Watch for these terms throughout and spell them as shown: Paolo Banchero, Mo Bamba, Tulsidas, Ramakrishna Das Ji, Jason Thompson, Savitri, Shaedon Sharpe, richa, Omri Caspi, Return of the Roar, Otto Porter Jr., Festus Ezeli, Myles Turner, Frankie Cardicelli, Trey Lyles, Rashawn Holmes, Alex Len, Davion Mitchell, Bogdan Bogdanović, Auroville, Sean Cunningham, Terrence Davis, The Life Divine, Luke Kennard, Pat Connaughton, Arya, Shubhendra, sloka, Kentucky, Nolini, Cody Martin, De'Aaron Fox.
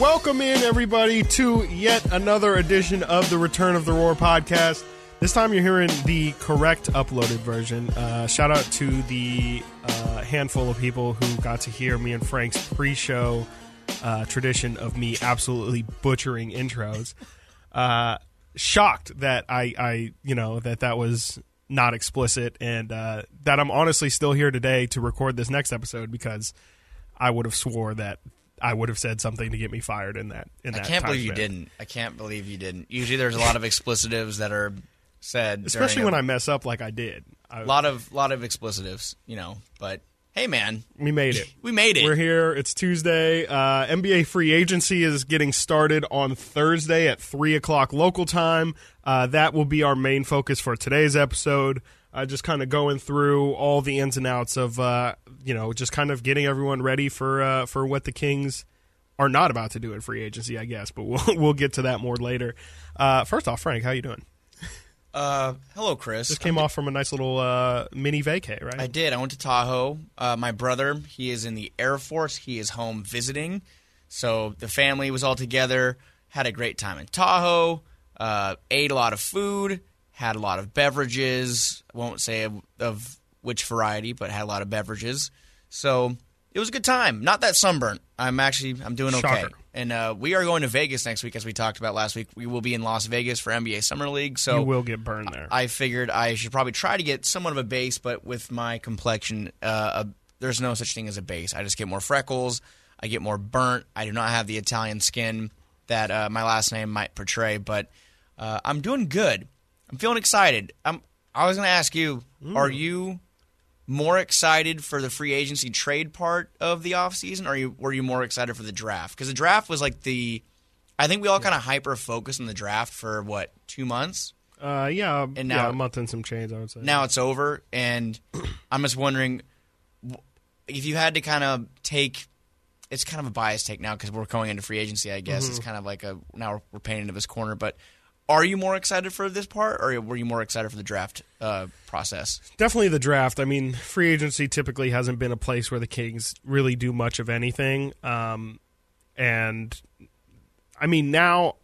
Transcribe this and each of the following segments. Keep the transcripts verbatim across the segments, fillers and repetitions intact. Welcome in, everybody, to yet another edition of the Return of the Roar podcast. This time you're hearing the correct uploaded version. Uh, shout out to the uh, handful of people who got to hear me and Frank's pre-show uh, tradition of me absolutely butchering intros. Uh, shocked that I, I, you know, that that was not explicit, and uh, that I'm honestly still here today to record this next episode because I would have swore that I would have said something to get me fired in that. In that I can't believe you didn't. I can't believe you didn't. Usually, there's a lot of explicitives that are said, especially when a, I mess up like I did. A lot of lot of explicitives, you know. But hey, man, we made it. We made it. We're here. It's Tuesday. Uh, N B A free agency is getting started on Thursday at three o'clock local time. Uh, that will be our main focus for today's episode. Uh, just kind of going through all the ins and outs of, uh, you know, just kind of getting everyone ready for uh, for what the Kings are not about to do in free agency, I guess. But we'll we'll get to that more later. Uh, first off, Frank, how you doing? Uh, hello, Chris. This came I'm off from a nice little uh, mini vacay, right? I did. I went to Tahoe. Uh, my brother, he is in the Air Force. He is home visiting. So the family was all together. Had a great time in Tahoe. Uh, ate a lot of food. Had a lot of beverages. I won't say of, of which variety, but had a lot of beverages. So it was a good time. Not that sunburnt. I'm actually I'm doing okay. Shocker. And uh, we are going to Vegas next week, as we talked about last week. We will be in Las Vegas for N B A Summer League. So you will get burned there. I figured I should probably try to get somewhat of a base, but with my complexion, uh, a, there's no such thing as a base. I just get more freckles. I get more burnt. I do not have the Italian skin that uh, my last name might portray, but uh, I'm doing good. I'm feeling excited. I'm, I was going to ask you, Ooh. Are you more excited for the free agency trade part of the offseason, or are you, were you more excited for the draft? Because the draft was like the – I think we all yeah. kind of hyper-focused on the draft for, what, two months? Uh, yeah, and now, yeah, a month and some change, I would say. Now it's over, and I'm just wondering if you had to kind of take – it's kind of a biased take now because we're going into free agency, I guess. Mm-hmm. It's kind of like a – now we're, we're painted into this corner, but – are you more excited for this part, or were you more excited for the draft uh, process? Definitely the draft. I mean, free agency typically hasn't been a place where the Kings really do much of anything. Um, and, I mean, now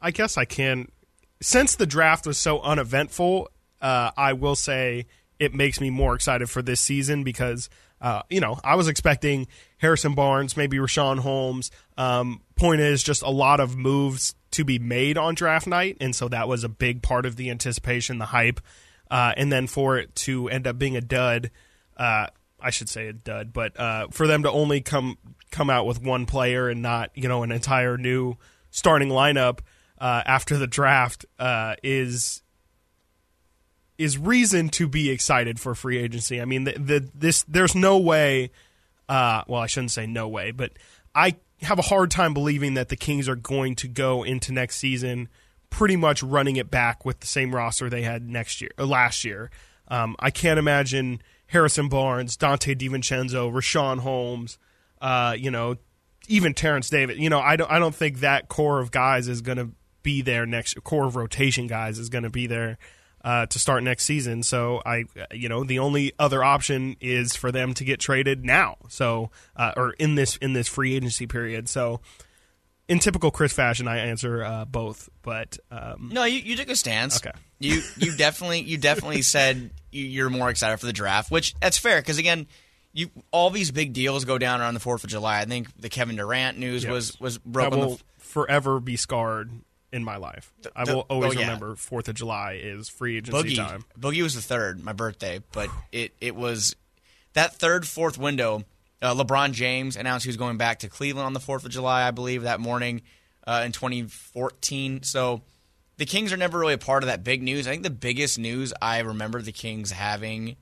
I guess I can – since the draft was so uneventful, uh, I will say it makes me more excited for this season because, uh, you know, I was expecting Harrison Barnes, maybe Rashawn Holmes. Um, point is just a lot of moves – to be made on draft night, and so that was a big part of the anticipation, the hype, uh, and then for it to end up being a dud, uh, I should say a dud, but uh, for them to only come come out with one player and not, you know, an entire new starting lineup uh, after the draft uh, is is reason to be excited for free agency. I mean, the, the, this there's no way. Uh, well, I shouldn't say no way, but I. have a hard time believing that the Kings are going to go into next season pretty much running it back with the same roster they had next year or last year. Um, I can't imagine Harrison Barnes, Dante DiVincenzo, Rashawn Holmes, uh, you know, even Terrence Davis. You know, I don't I don't think that core of guys is going to be there next core of rotation guys is going to be there uh, to start next season. So I, you know, the only other option is for them to get traded now. So, uh, or in this, in this free agency period. So in typical Chris fashion, I answer, uh, both, but, um, no, you, you took a stance. Okay. You, you definitely, you definitely said you're more excited for the draft, which that's fair. Cause again, you, all these big deals go down around the fourth of July. I think the Kevin Durant news yes. was, was broken. That will f- forever be scarred in my life. I will always oh, yeah. remember fourth of July is free agency Boogie. time. Boogie was the third, my birthday, but it, it was that third, fourth window. Uh, LeBron James announced he was going back to Cleveland on the fourth of July, I believe, that morning uh, in twenty fourteen. So the Kings are never really a part of that big news. I think the biggest news I remember the Kings having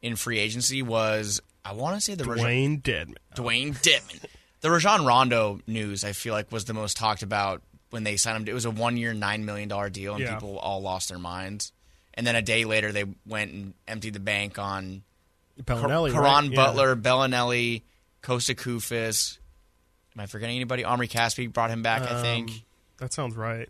in free agency was, I want to say the Dwayne Rajon- Dedman. Dwayne Dedman. The Rajon Rondo news, I feel like, was the most talked about. When they signed him, it was a one-year, nine million dollars deal, and yeah. people all lost their minds. And then a day later, they went and emptied the bank on Belinelli, Car- Caron right? Butler, yeah. Belinelli, Kosta Koufos. Am I forgetting anybody? Omri Caspi brought him back, um, I think. That sounds right.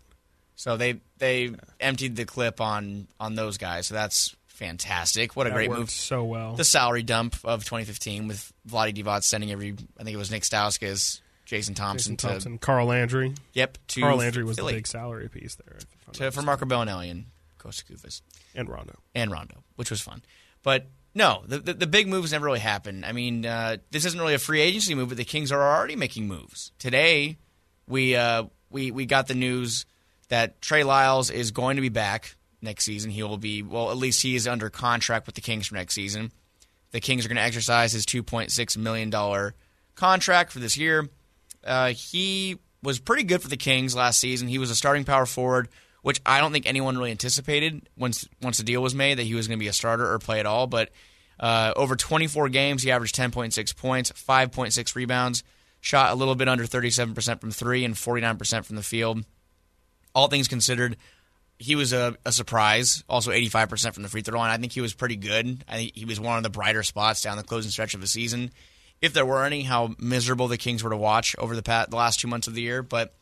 So they they yeah. emptied the clip on on those guys. So that's fantastic. What a that great move! So well, the salary dump of twenty fifteen with Vlade Divac sending every. I think it was Nick Stauskas. Jason Thompson, Jason Thompson to Carl Landry. Yep, to Carl Landry was Philly. The big salary piece there to, for Marco Belinelli and Kosta Koufos and Rondo and Rondo, which was fun. But no, the the, the big moves never really happened. I mean, uh, this isn't really a free agency move, but the Kings are already making moves today. We uh, we we got the news that Trey Lyles is going to be back next season. He will be well, at least he is under contract with the Kings for next season. The Kings are going to exercise his two point six million dollars contract for this year. Uh, he was pretty good for the Kings last season. He was a starting power forward, which I don't think anyone really anticipated once once the deal was made that he was going to be a starter or play at all. But uh, over twenty-four games, he averaged ten point six points, five point six rebounds, shot a little bit under thirty-seven percent from three and forty-nine percent from the field. All things considered, he was a, a surprise, also eighty-five percent from the free throw line. I think he was pretty good. I think he was one of the brighter spots down the closing stretch of the season. If there were any, how miserable the Kings were to watch over the, past, the last two months of the year. But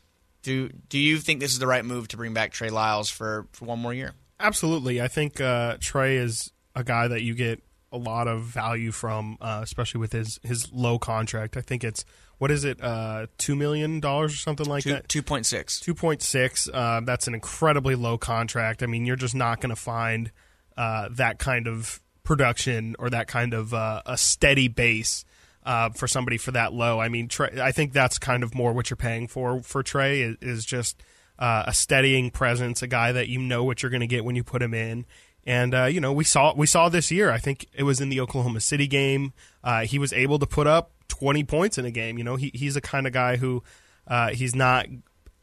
do do you think this is the right move to bring back Trey Lyles for, for one more year? Absolutely. I think uh, Trey is a guy that you get a lot of value from, uh, especially with his, his low contract. I think it's, what is it, uh, two million dollars or something like Two, that? two point six. two point six. Uh, that's an incredibly low contract. I mean, you're just not going to find uh, that kind of production or that kind of uh, a steady base uh, for somebody for that low. I mean, Trey, I think that's kind of more what you're paying for for Trey is, is just uh, a steadying presence, a guy that you know what you're going to get when you put him in. And, uh, you know, we saw we saw this year, I think it was in the Oklahoma City game, uh, he was able to put up twenty points in a game. You know, he he's the kind of guy who uh, he's not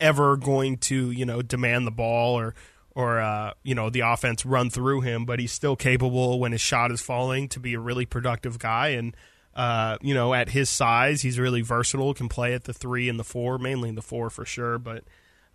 ever going to, you know, demand the ball or, or uh, you know, the offense run through him, but he's still capable when his shot is falling to be a really productive guy. And, uh, you know, at his size, he's really versatile, can play at the three and the four, mainly in the four for sure, but...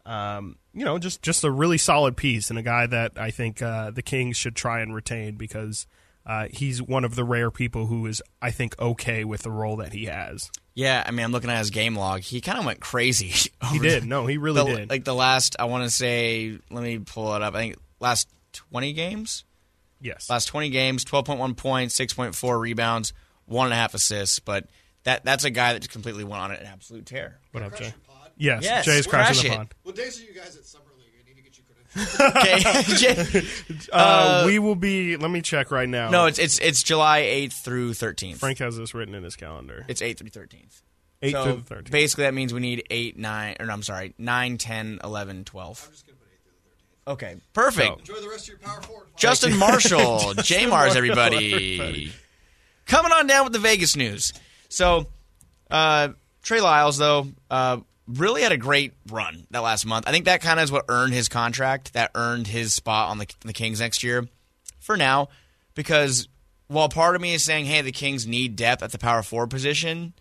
Um, you know, just, just a really solid piece and a guy that I think uh, the Kings should try and retain because uh, he's one of the rare people who is, I think, okay with the role that he has. Yeah, I mean, I'm looking at his game log. He kind of went crazy. He did. The, no, he really the, did. Like the last, I want to say, let me pull it up. I think last twenty games? Yes. Last twenty games, twelve point one points, six point four rebounds, one and a half assists. But that that's a guy that just completely went on an absolute tear. What up, Jay? Yes, yes, Jay's crashing the pond. What days are you guys at Summer League? I need to get you credentials. Okay. uh, uh, we will be, let me check right now. No, it's it's it's July eighth through thirteenth. Frank has this written in his calendar. It's eighth through thirteenth. eighth so through the thirteenth. Basically, that means we need eight, nine, or no, I'm sorry, nine, ten, eleven, twelve. I'm just going to put eight through the thirteenth. Okay, perfect. So, enjoy the rest of your power forward. Justin Marshall, J Mars, everybody. everybody. Coming on down with the Vegas news. So, uh, Trey Lyles, though, uh, really had a great run that last month. I think that kind of is what earned his contract, that earned his spot on the, the Kings next year for now, because while part of me is saying, hey, the Kings need depth at the power forward position,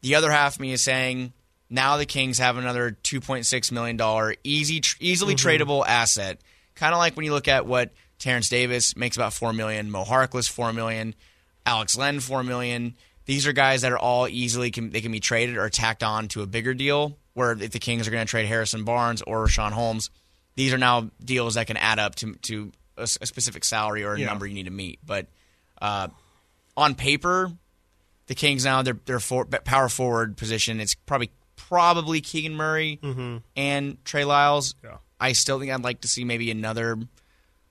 the other half of me is saying now the Kings have another two point six million dollars easy, tr- easily mm-hmm. tradable asset, kind of like when you look at what Terrence Davis makes about four million dollars, Mo Harkless four million dollars, Alex Len four million dollars. These are guys that are all easily can, they can be traded or tacked on to a bigger deal. Where if the Kings are going to trade Harrison Barnes or Rashawn Holmes, these are now deals that can add up to to a, a specific salary or a yeah. number you need to meet. But uh, on paper, the Kings now their their for, power forward position it's probably probably Keegan Murray mm-hmm. and Trey Lyles. Yeah. I still think I'd like to see maybe another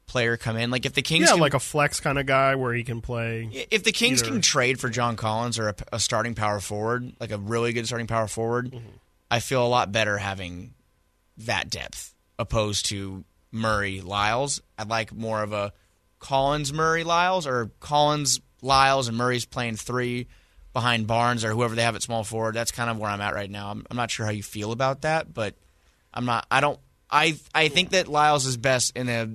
player come in, like if the Kings, yeah, can, like a flex kind of guy where he can play. If the Kings either. Can trade for John Collins or a, a starting power forward, like a really good starting power forward, mm-hmm. I feel a lot better having that depth opposed to Murray Lyles. I'd like more of a Collins Murray Lyles or Collins Lyles and Murray's playing three behind Barnes or whoever they have at small forward. That's kind of where I'm at right now. I'm, I'm not sure how you feel about that, but I'm not. I don't. I I think that Lyles is best in a.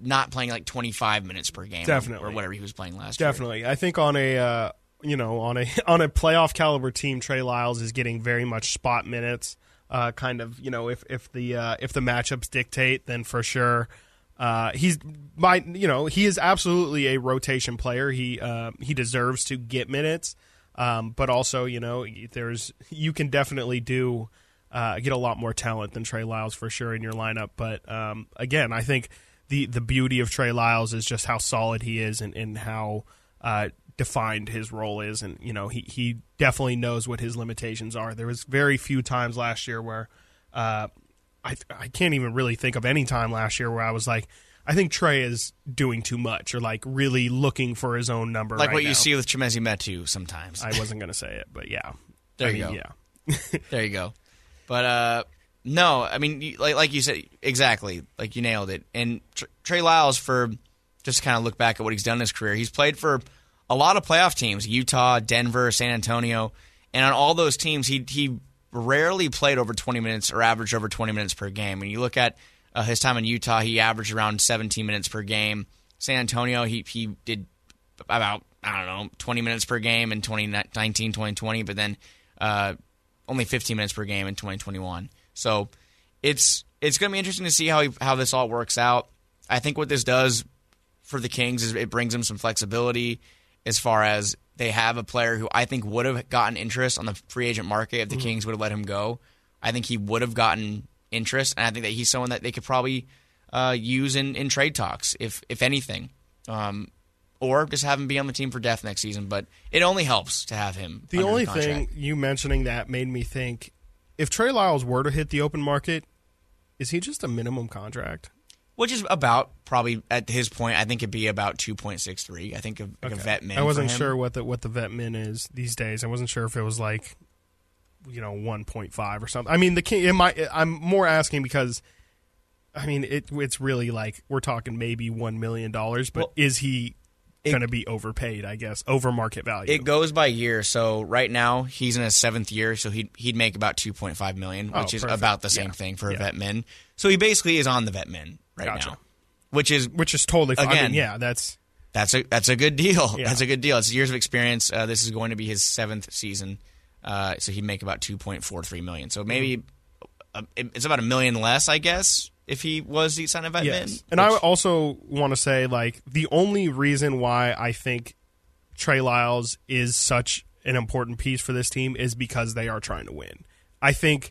Not playing like twenty-five minutes per game, definitely, or whatever he was playing last definitely. year. Definitely, I think on a uh, you know on a on a playoff caliber team, Trey Lyles is getting very much spot minutes. Uh, kind of, you know, if if the uh, if the matchups dictate, then for sure uh, he's my you know he is absolutely a rotation player. He uh, he deserves to get minutes, um, but also you know there's you can definitely do uh, get a lot more talent than Trey Lyles for sure in your lineup. But um, again, I think. The, the beauty of Trey Lyles is just how solid he is and, and how uh, defined his role is, and you know he he definitely knows what his limitations are. There was very few times last year where uh, I I can't even really think of any time last year where I was like, I think Trey is doing too much, or like really looking for his own number. Like right what now. You see with Chimezie Metu sometimes. I wasn't going to say it, but yeah, there I you mean, go. Yeah, there you go. But uh, no, I mean, like like you said, exactly. Like you nailed it. And Tr- Trey Lyles, for just to kind of look back at what he's done in his career, he's played for a lot of playoff teams: Utah, Denver, San Antonio, and on all those teams, he he rarely played over twenty minutes or averaged over twenty minutes per game. When you look at Uh, his time in Utah, he averaged around seventeen minutes per game. San Antonio, he he did about, I don't know, twenty minutes per game in twenty nineteen, twenty twenty, but then uh, only fifteen minutes per game in twenty twenty-one. So it's it's going to be interesting to see how he, how this all works out. I think what this does for the Kings is it brings them some flexibility as far as they have a player who I think would have gotten interest on the free agent market if the mm-hmm. Kings would have let him go. I think he would have gotten interest, and I think that he's someone that they could probably uh, use in, in trade talks, if if anything, um, or just have him be on the team for death next season. But it only helps to have him. The only thing you mentioning that made me think: if Trey Lyles were to hit the open market, is he just a minimum contract? Which is about probably at his point. I think it'd be about two point six three. I think of, like okay. a vet min. I wasn't sure what the what the vet min is these days. I wasn't sure if it was like, you know, one point five or something. I mean, the King, it might, I'm more asking because, I mean, it it's really like we're talking maybe one million dollars, but well, is he going to be overpaid, I guess, over market value? It goes by year. So right now he's in his seventh year, so he'd, he'd make about two point five million dollars, which oh, is perfect. About the same yeah. thing for a yeah. vet min. So he basically is on the vet min right gotcha. Now, which is which is totally fine. Again, I mean, yeah, that's... That's a, that's a good deal. Yeah. That's a good deal. It's years of experience. Uh, this is going to be his seventh season. Uh, so he'd make about two point four three million dollars. So maybe uh, it's about a million less, I guess, if he was the son of Edmund. Yes. And which... I also want to say, like, the only reason why I think Trey Lyles is such an important piece for this team is because they are trying to win. I think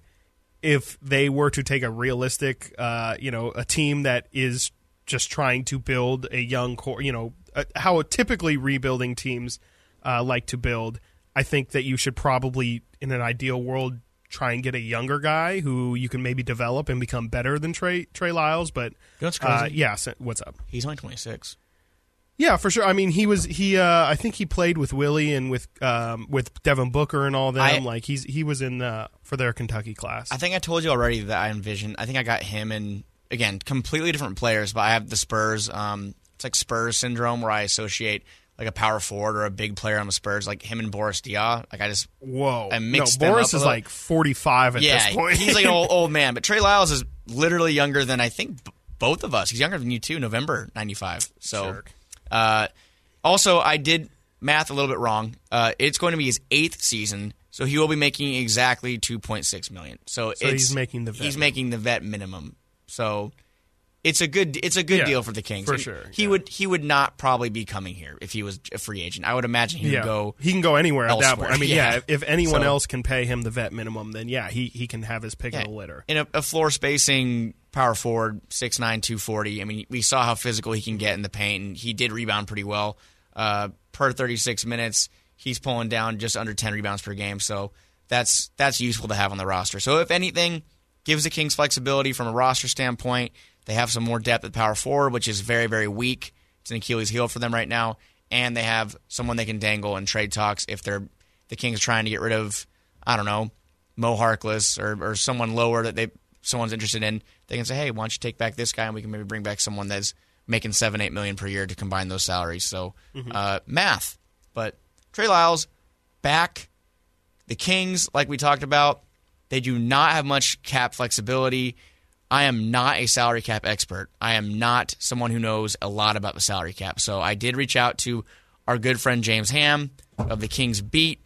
if they were to take a realistic, uh, you know, a team that is just trying to build a young core, you know, uh, how typically rebuilding teams uh, like to build, I think that you should probably, in an ideal world, try and get a younger guy who you can maybe develop and become better than Trey Trey Lyles. But that's crazy. Uh, yeah, so, what's up? He's only twenty-six. Yeah, for sure. I mean, he was he. Uh, I think he played with Willie and with um, with Devin Booker and all them. I, like he's he was in the, for their Kentucky class. I think I told you already that I envisioned. I think I got him and again completely different players. But I have the Spurs. Um, it's like Spurs syndrome where I associate like a power forward or a big player on the Spurs, like him and Boris Diaw. Like I just whoa, I mixed no, them Boris up is like forty-five at yeah, this point. He's like an old, old man. But Trey Lyles is literally younger than I think b- both of us. He's younger than you too. November ninety-five. So, sure. uh, also I did math a little bit wrong. Uh, it's going to be his eighth season, so he will be making exactly two point six million. So, so it's, he's making the vet he's minimum. making the vet minimum. So. It's a good it's a good yeah, deal for the Kings. For sure. He yeah. would he would not probably be coming here if he was a free agent. I would imagine he would yeah. go He can go anywhere elsewhere. At that point. I mean, yeah, yeah if, if anyone so, else can pay him the vet minimum, then yeah, he, he can have his pick yeah. of the litter. In a, a floor spacing power forward, six nine, two forty. I mean, we saw how physical he can get in the paint, and he did rebound pretty well. Uh, per thirty-six minutes, he's pulling down just under ten rebounds per game, so that's that's useful to have on the roster. So if anything, gives the Kings flexibility from a roster standpoint. They have some more depth at power forward, which is very, very weak. It's an Achilles heel for them right now. And they have someone they can dangle in trade talks if they're the Kings are trying to get rid of, I don't know, Mo Harkless or, or someone lower that they someone's interested in. They can say, hey, why don't you take back this guy and we can maybe bring back someone that's making seven, eight million per year to combine those salaries. So mm-hmm. uh, math. But Trey Lyles back. The Kings, like we talked about, they do not have much cap flexibility. I am not a salary cap expert. I am not someone who knows a lot about the salary cap. So I did reach out to our good friend James Ham of the Kings Beat.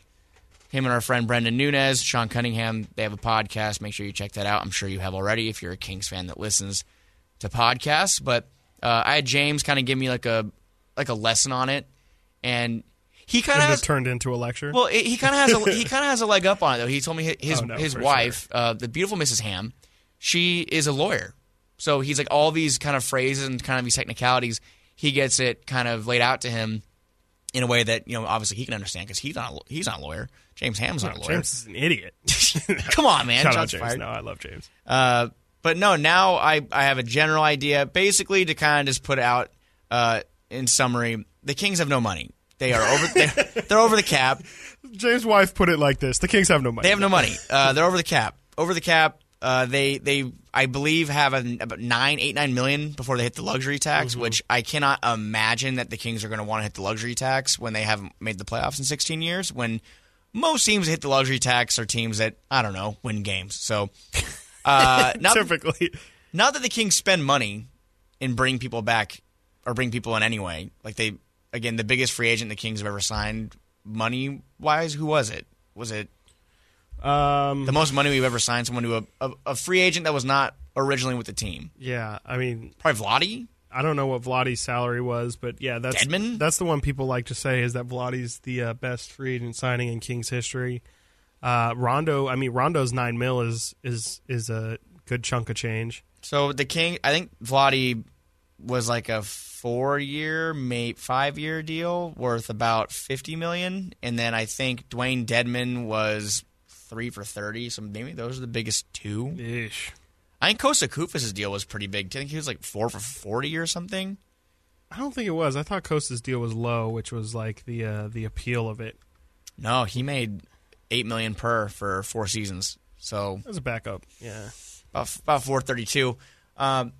Him and our friend Brendan Nunez, Sean Cunningham, they have a podcast. Make sure you check that out. I'm sure you have already if you're a Kings fan that listens to podcasts. But uh, I had James kind of give me like a like a lesson on it, and he kind of turned into a lecture. Well, it, he kind of has a, he kind of has a leg up on it though. He told me his oh, no, his wife, sure. uh, the beautiful Missus Ham. She is a lawyer. So he's like all these kind of phrases and kind of these technicalities, he gets it kind of laid out to him in a way that, you know, obviously he can understand because he's not he's not a lawyer. James Ham's not a lawyer. James is an idiot. Come on, man. Shout out James. Fired. No, I love James. Uh, but no, now I, I have a general idea. Basically, to kind of just put out uh, in summary, the Kings have no money. They are over. They're, they're over the cap. James' wife put it like this: the Kings have no money. They have no money. Uh, they're over the cap. Over the cap. Uh, they they I believe have an, about nine eight nine million before they hit the luxury tax, mm-hmm. which I cannot imagine that the Kings are going to want to hit the luxury tax when they haven't made the playoffs in sixteen years. When most teams that hit the luxury tax are teams that, I don't know, win games. So uh, not, typically, not that the Kings spend money and bring people back or bring people in anyway. Like they. Again, the biggest free agent the Kings have ever signed, money-wise, who was it? Was it um, the most money we've ever signed? Someone who a, a, a free agent that was not originally with the team. Yeah, I mean, probably Vlade. I don't know what Vlade's salary was, but yeah, that's Dedman? That's the one people like to say is that Vlade's the uh, best free agent signing in Kings history. Uh, Rondo, I mean, Rondo's nine mil is is is a good chunk of change. So the King, I think Vlade was like a four-year, maybe five-year deal worth about fifty million dollars. And then I think Dwayne Dedman was three for thirty, so maybe those are the biggest two. Ish. I think Kosta Koufos' deal was pretty big. I think he was like four for forty or something. I don't think it was. I thought Kosta's deal was low, which was like the uh, the appeal of it. No, he made eight million dollars per for four seasons. So that was a backup, yeah. About, about four thirty-two. Um,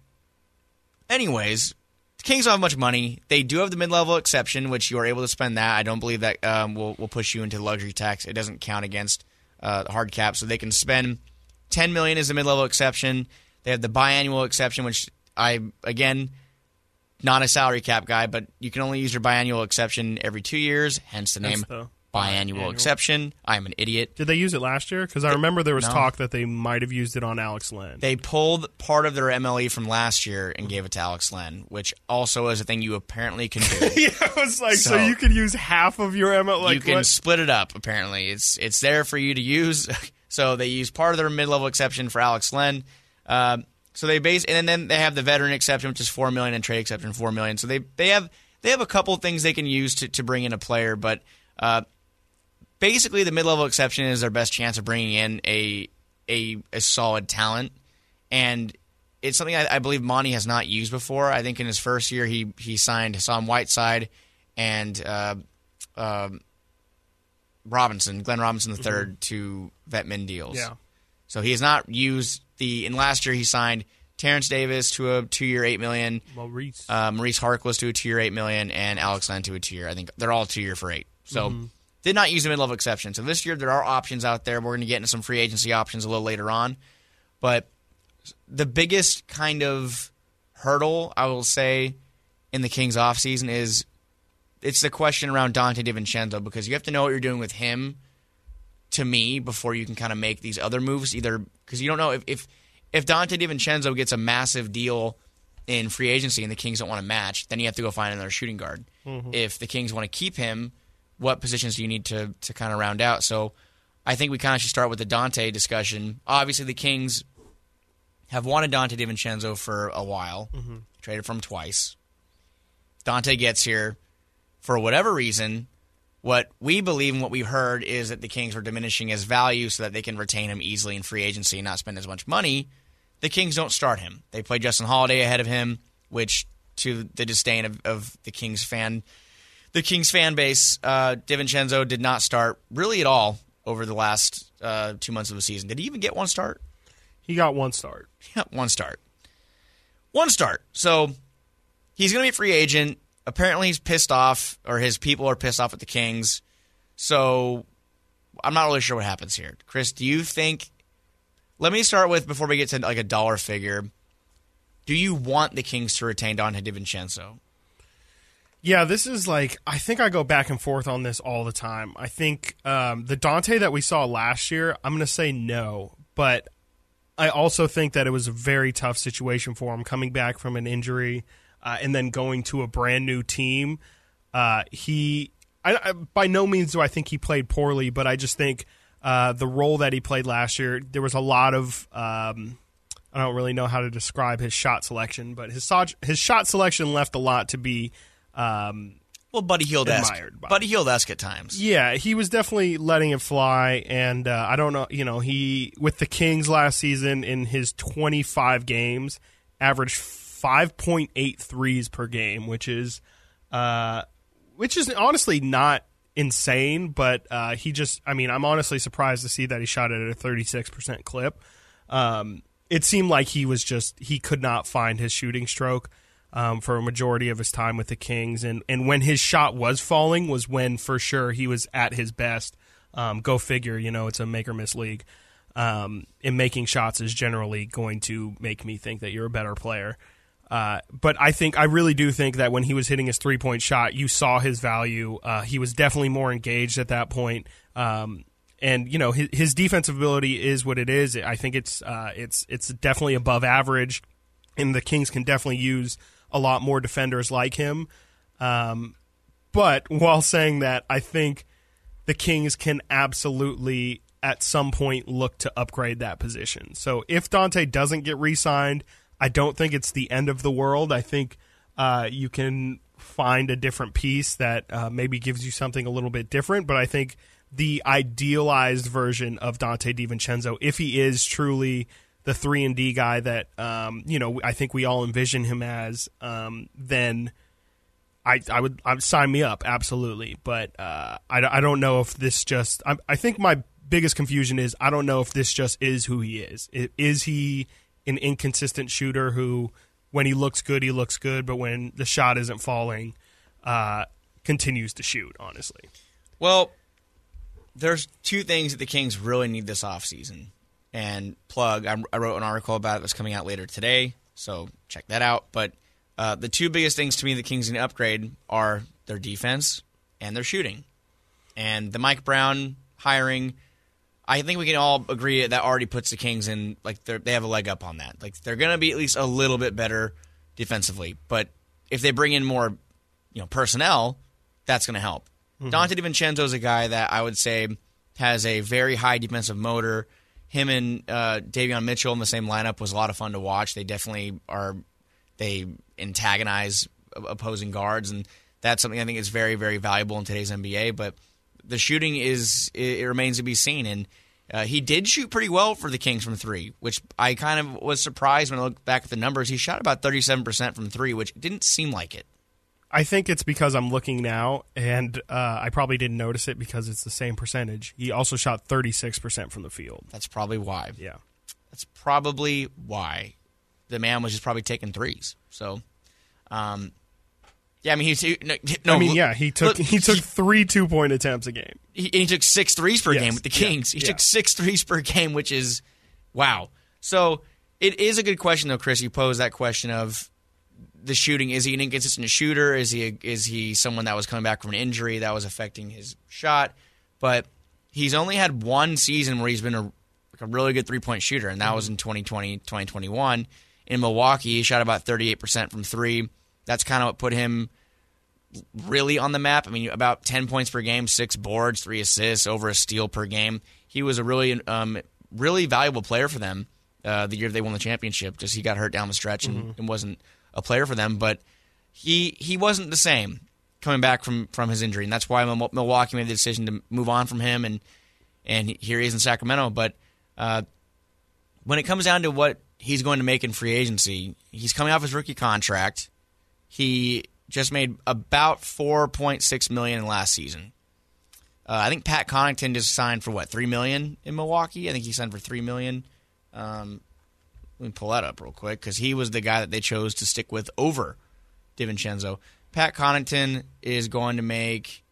anyways, the Kings don't have much money. They do have the mid-level exception, which you are able to spend that. I don't believe that um, will will push you into luxury tax. It doesn't count against uh, the hard cap, so they can spend ten million dollars is the mid-level exception. They have the biannual exception, which I, again, not a salary cap guy, but you can only use your biannual exception every two years, hence the name the biannual annual. exception. I'm an idiot. Did they use it last year? Because I remember there was no. talk that they might have used it on Alex Len. They pulled part of their M L E from last year and mm-hmm. gave it to Alex Len, which also is a thing you apparently can do. Yeah, I was like, so, so you can use half of your M L E? Like, you can what? split it up, apparently. It's it's there for you to use. So they use part of their mid-level exception for Alex Len. Uh, so they base, and then they have the veteran exception, which is four million dollars, and trade exception, four million dollars. So they, they have they have a couple things they can use to, to bring in a player, but uh, basically the mid-level exception is their best chance of bringing in a a, a solid talent. And it's something I, I believe Monty has not used before. I think in his first year he, he signed Hassan Whiteside and uh, uh, Robinson, Glenn Robinson the third, mm-hmm. to Vetmin deals. Yeah. So he has not used the – and last year he signed Terrence Davis to a two-year eight million dollars, Maurice uh, Maurice Harkless to a two-year eight million dollars, and Alex Len to a two-year. I think they're all two-year for eight. So mm-hmm. did not use the mid-level exception. So this year there are options out there. We're going to get into some free agency options a little later on. But the biggest kind of hurdle, I will say, in the Kings offseason is it's the question around Dante DiVincenzo, because you have to know what you're doing with him, to me, before you can kind of make these other moves, either because you don't know if, if if Dante DiVincenzo gets a massive deal in free agency and the Kings don't want to match, then you have to go find another shooting guard. Mm-hmm. If the Kings want to keep him, what positions do you need to to kind of round out? So I think we kind of should start with the Dante discussion. Obviously, the Kings have wanted Dante DiVincenzo for a while, mm-hmm. traded for him twice. Dante gets here. For whatever reason, what we believe and what we heard is that the Kings were diminishing his value so that they can retain him easily in free agency and not spend as much money. The Kings don't start him. They play Justin Holiday ahead of him, which, to the disdain of, of the Kings fan – the Kings fan base, uh, DiVincenzo did not start really at all over the last uh, two months of the season. Did he even get one start? He got one start. He got one start. One start. So he's going to be a free agent. Apparently he's pissed off, or his people are pissed off at the Kings. So I'm not really sure what happens here. Chris, do you think – let me start with, before we get to like a dollar figure, do you want the Kings to retain Dante DiVincenzo? Yeah, this is like, I think I go back and forth on this all the time. I think um, the Dante that we saw last year, I'm going to say no. But I also think that it was a very tough situation for him coming back from an injury uh, and then going to a brand new team. Uh, he, I, I, by no means do I think he played poorly, but I just think uh, the role that he played last year, there was a lot of, um, I don't really know how to describe his shot selection, but his, his shot selection left a lot to be Um, Well, Buddy Hield-esque. Buddy Hield-esque at times. Yeah, he was definitely letting it fly, and uh, I don't know, you know, he, with the Kings last season, in his twenty-five games, averaged five point eight threes per game, which is, uh, which is honestly not insane, but uh, he just, I mean, I'm honestly surprised to see that he shot it at a thirty-six percent clip. Um, it seemed like he was just, he could not find his shooting stroke. Um, for a majority of his time with the Kings, and, and when his shot was falling was when, for sure, he was at his best. Um, go figure, you know, it's a make-or-miss league, um, and making shots is generally going to make me think that you're a better player. Uh, but I think I really do think that when he was hitting his three-point shot, you saw his value. Uh, he was definitely more engaged at that point. Um, and, you know, his, his defensive ability is what it is. I think it's uh, it's it's definitely above average, and the Kings can definitely use a lot more defenders like him. Um, but while saying that, I think the Kings can absolutely at some point look to upgrade that position. So if Dante doesn't get re-signed, I don't think it's the end of the world. I think uh, you can find a different piece that uh, maybe gives you something a little bit different. But I think the idealized version of Dante DiVincenzo, if he is truly the three and D guy that, um, you know, I think we all envision him as, um, then I, I would I would sign me up, absolutely. But uh, I, I don't know if this just – I think my biggest confusion is I don't know if this just is who he is. Is he an inconsistent shooter who, when he looks good, he looks good, but when the shot isn't falling, uh, continues to shoot, honestly? Well, there's two things that the Kings really need this offseason. And plug, I, I wrote an article about it that's coming out later today, so check that out. But uh, the two biggest things to me the Kings need to upgrade are their defense and their shooting. And the Mike Brown hiring, I think we can all agree that, that already puts the Kings in, like, they have a leg up on that. Like, they're going to be at least a little bit better defensively. But if they bring in more, you know, personnel, that's going to help. Mm-hmm. Dante DiVincenzo is a guy that I would say has a very high defensive motor. Him and uh, Davion Mitchell in the same lineup was a lot of fun to watch. They definitely are, they antagonize opposing guards, and that's something I think is very, very valuable in today's N B A. But the shooting is, it remains to be seen. And uh, he did shoot pretty well for the Kings from three, which I kind of was surprised when I looked back at the numbers. He shot about thirty-seven percent from three, which didn't seem like it. I think it's because I'm looking now, and uh, I probably didn't notice it because it's the same percentage. He also shot thirty-six percent from the field. That's probably why. Yeah. That's probably why. The man was just probably taking threes. So, um, yeah, I mean, he's, he, no, no, I mean, yeah, he took look, he took he, three two-point attempts a game. He, and he took six threes per yes. game with the Kings. Yeah. He yeah. took six threes per game, which is, wow. So it is a good question, though, Chris. You posed that question of, the shooting, is he an inconsistent shooter? Is he a, is he someone that was coming back from an injury that was affecting his shot? But he's only had one season where he's been a, like a really good three-point shooter, and that was in twenty twenty, twenty twenty-one. In Milwaukee, he shot about thirty-eight percent from three. That's kind of what put him really on the map. I mean, about ten points per game, six boards, three assists, over a steal per game. He was a really, um, really valuable player for them uh, the year they won the championship. Just he got hurt down the stretch and, mm-hmm. and wasn't a player for them, but he he wasn't the same coming back from, from his injury, and that's why Milwaukee made the decision to move on from him, and and here he is in Sacramento. But uh, when it comes down to what he's going to make in free agency, he's coming off his rookie contract. He just made about four point six million dollars last season. Uh, I think Pat Connaughton just signed for, what, three million dollars in Milwaukee? I think he signed for three million dollars. Um Let me pull that up real quick, because he was the guy that they chose to stick with over DiVincenzo. Pat Connaughton is going to make,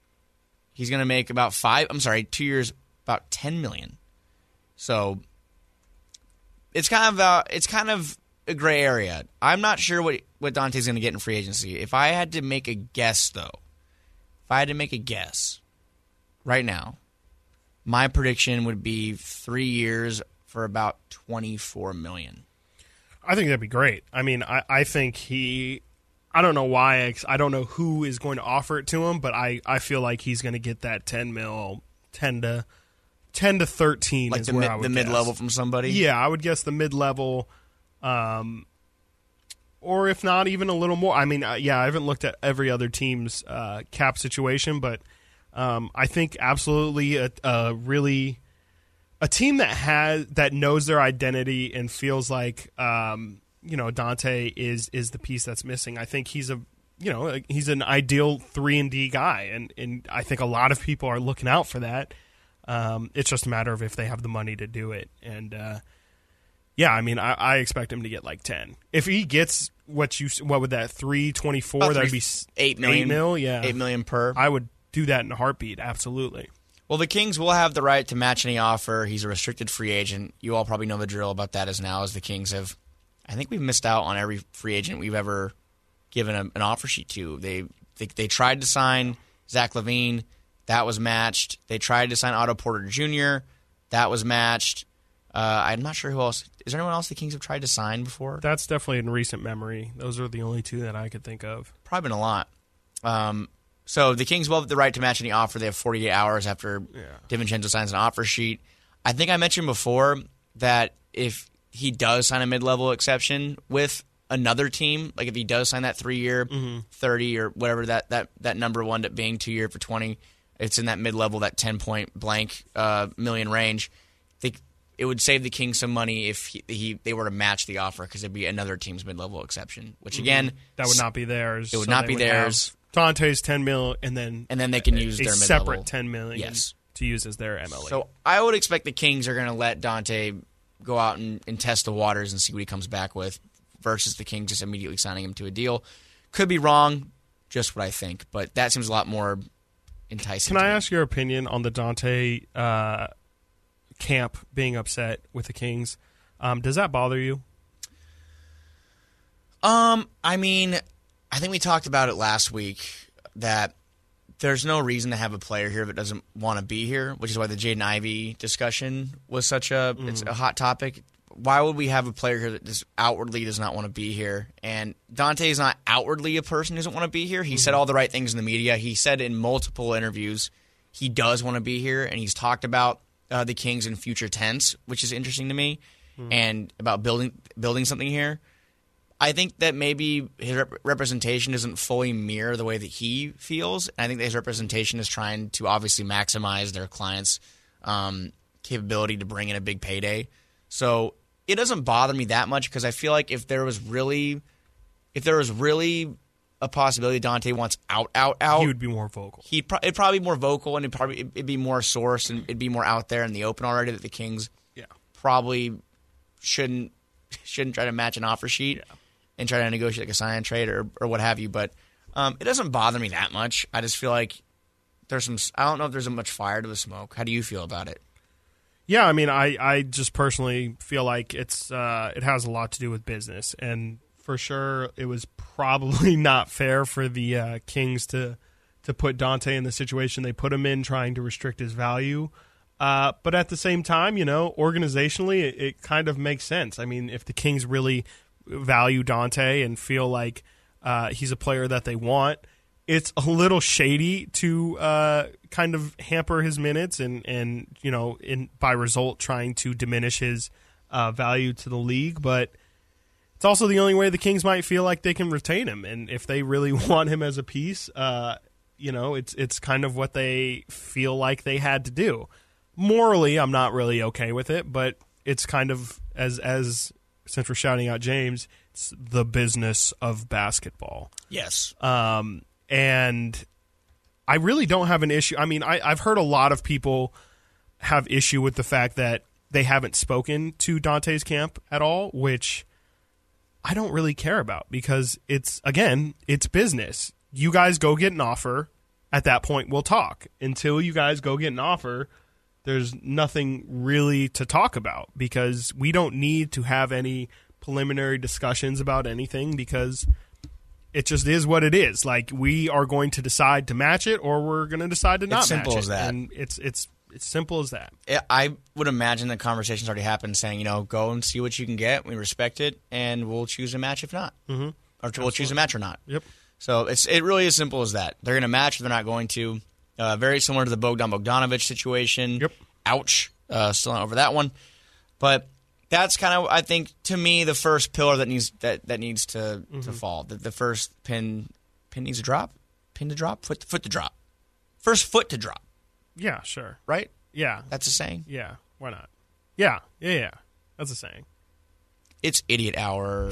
he's going to make about five, I'm sorry, two years, about ten million dollars. So it's kind of uh, it's kind of a gray area. I'm not sure what, what Dante's going to get in free agency. If I had to make a guess, though, if I had to make a guess right now, my prediction would be three years for about twenty-four million dollars. I think that'd be great. I mean, I, I think he, I don't know why, I don't know who is going to offer it to him, but I, I feel like he's going to get that ten mil, ten to thirteen, like is the, where mi- I would the guess. Mid-level from somebody? Yeah, I would guess the mid-level, um, or if not, even a little more. I mean, uh, yeah, I haven't looked at every other team's uh, cap situation, but um, I think absolutely a, a really a team that has that knows their identity and feels like um, you know, Dante is is the piece that's missing. I think he's a you know he's an ideal three and D guy, and and I think a lot of people are looking out for that. Um, it's just a matter of if they have the money to do it, and uh, yeah, I mean, I, I expect him to get like ten. If he gets what you what would that three twenty four? That'd be eight million. Eight mil, yeah, eight million per. I would do that in a heartbeat, absolutely. Well, the Kings will have the right to match any offer. He's a restricted free agent. You all probably know the drill about that as now as the Kings have. I think we've missed out on every free agent we've ever given a, an offer sheet to. They, they they tried to sign Zach LaVine. That was matched. They tried to sign Otto Porter Junior That was matched. Uh, I'm not sure who else. Is there anyone else the Kings have tried to sign before? That's definitely in recent memory. Those are the only two that I could think of. Probably been a lot. Um, so the Kings will have the right to match any offer. They have forty-eight hours after yeah. DiVincenzo signs an offer sheet. I think I mentioned before that if he does sign a mid-level exception with another team, like if he does sign that three-year, mm-hmm. thirty or whatever that, that, that number wound up being, two-year for twenty, it's in that mid-level, that ten-point blank uh, million range. They, it would save the Kings some money if he, he they were to match the offer because it would be another team's mid-level exception, which, again... Mm-hmm. That would not be theirs. It would so not be would theirs. Dante's ten mil, and then... And then they can a, use a their mid-level. A separate ten million yes. to use as their M L A. So I would expect the Kings are going to let Dante go out and, and test the waters and see what he comes back with versus the Kings just immediately signing him to a deal. Could be wrong, just what I think, but that seems a lot more... enticing. Can I ask your opinion on the Dante uh, camp being upset with the Kings? Um, does that bother you? Um, I mean, I think we talked about it last week that there's no reason to have a player here that doesn't want to be here, which is why the Jaden Ivey discussion was such a mm. it's a hot topic. Why would we have a player here that just outwardly does not want to be here? And Dante is not outwardly a person who doesn't want to be here. He mm-hmm. said all the right things in the media. He said in multiple interviews he does want to be here, and he's talked about uh, the Kings in future tense, which is interesting to me, mm-hmm. and about building building something here. I think that maybe his rep- representation doesn't fully mirror the way that he feels. And I think that his representation is trying to obviously maximize their client's um, capability to bring in a big payday. So... it doesn't bother me that much because I feel like if there was really, if there was really a possibility Dante wants out, out, out, he would be more vocal. He'd pro- it'd probably be more vocal and it'd probably it'd be more sourced and it'd be more out there in the open already. That the Kings, yeah. probably shouldn't shouldn't try to match an offer sheet yeah. and try to negotiate like a sign and trade or or what have you. But um, it doesn't bother me that much. I just feel like there's some. I don't know if there's much fire to the smoke. How do you feel about it? Yeah, I mean, I, I just personally feel like it's uh, it has a lot to do with business. And for sure, it was probably not fair for the uh, Kings to to put Dante in the situation they put him in, trying to restrict his value. Uh, but at the same time, you know, organizationally, it, it kind of makes sense. I mean, if the Kings really value Dante and feel like uh, he's a player that they want, it's a little shady to uh, kind of hamper his minutes and, and you know, in, by result, trying to diminish his uh, value to the league. But it's also the only way the Kings might feel like they can retain him. And if they really want him as a piece, uh, you know, it's it's kind of what they feel like they had to do. Morally, I'm not really okay with it, but it's kind of, as as since we're shouting out James, it's the business of basketball. Yes. Um. And I really don't have an issue. I mean, I, I've heard a lot of people have issue with the fact that they haven't spoken to Dante's camp at all, which I don't really care about because it's, again, it's business. You guys go get an offer. At that point, we'll talk. Until you guys go get an offer, there's nothing really to talk about because we don't need to have any preliminary discussions about anything because... it just is what it is. Like, we are going to decide to match it or we're going to decide to not match it. It's simple as that. And it's, it's, it's simple as that. I would imagine the conversation's already happened saying, you know, go and see what you can get. We respect it, and we'll choose a match if not. Mm-hmm. Or Absolutely. We'll choose a match or not. Yep. So it's it really is simple as that. They're going to match or they're not going to. Uh, very similar to the Bogdan Bogdanović situation. Yep. Ouch. Uh, still not over that one. But... that's kind of, I think, to me, the first pillar that needs that, that needs to, mm-hmm. to fall. The, the first pin pin needs to drop. Pin to drop? Foot to, foot to drop. First foot to drop. Yeah, sure. Right? Yeah. That's a saying? Yeah. Why not? Yeah. Yeah, yeah. That's a saying. It's Idiot Hour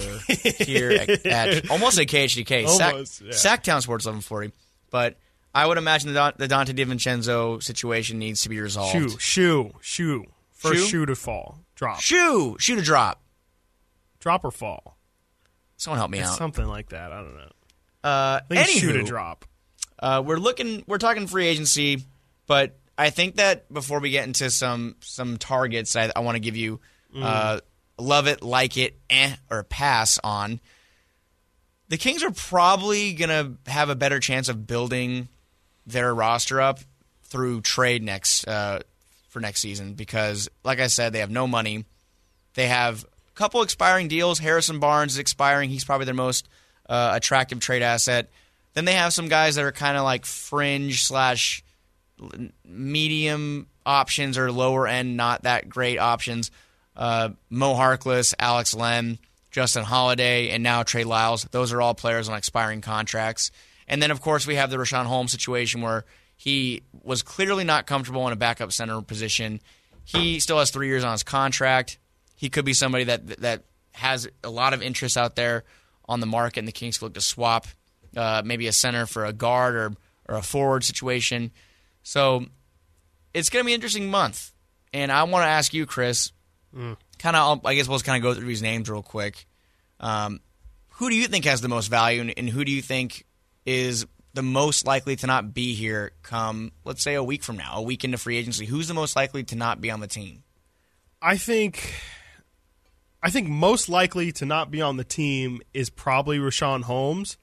here at, at almost at K H D K. Almost, Sac, yeah. Sacktown Sports eleven forty. But I would imagine the, the Dante DiVincenzo situation needs to be resolved. Shoe, shoe, shoe. First shoe, shoe to fall. Drop. Shoe! Shoe to drop. Drop or fall. Someone help me it's out. Something like that. I don't know. Uh, I think anywho, shoe to drop. Uh, we're looking. We're talking free agency, but I think that before we get into some some targets, I, I want to give you mm. uh, love it, like it, eh, or pass on. The Kings are probably gonna have a better chance of building their roster up through trade next uh, for next season because, like I said, they have no money. They have a couple expiring deals. Harrison Barnes is expiring. He's probably their most uh, attractive trade asset. Then they have some guys that are kind of like fringe slash medium options or lower end, not that great options. Uh, Mo Harkless, Alex Len, Justin Holiday, and now Trey Lyles. Those are all players on expiring contracts. And then, of course, we have the Rashawn Holmes situation where he was clearly not comfortable in a backup center position. He still has three years on his contract. He could be somebody that that has a lot of interest out there on the market, and the Kings could look to swap Uh, maybe a center for a guard or, or a forward situation. So it's going to be an interesting month. And I want to ask you, Chris, mm. kind of, I guess we'll just kind of go through these names real quick. Um, who do you think has the most value and, and who do you think is the most likely to not be here come, let's say, a week from now, a week into free agency? Who's the most likely to not be on the team? I think... I think most likely to not be on the team is probably Rashawn Holmes.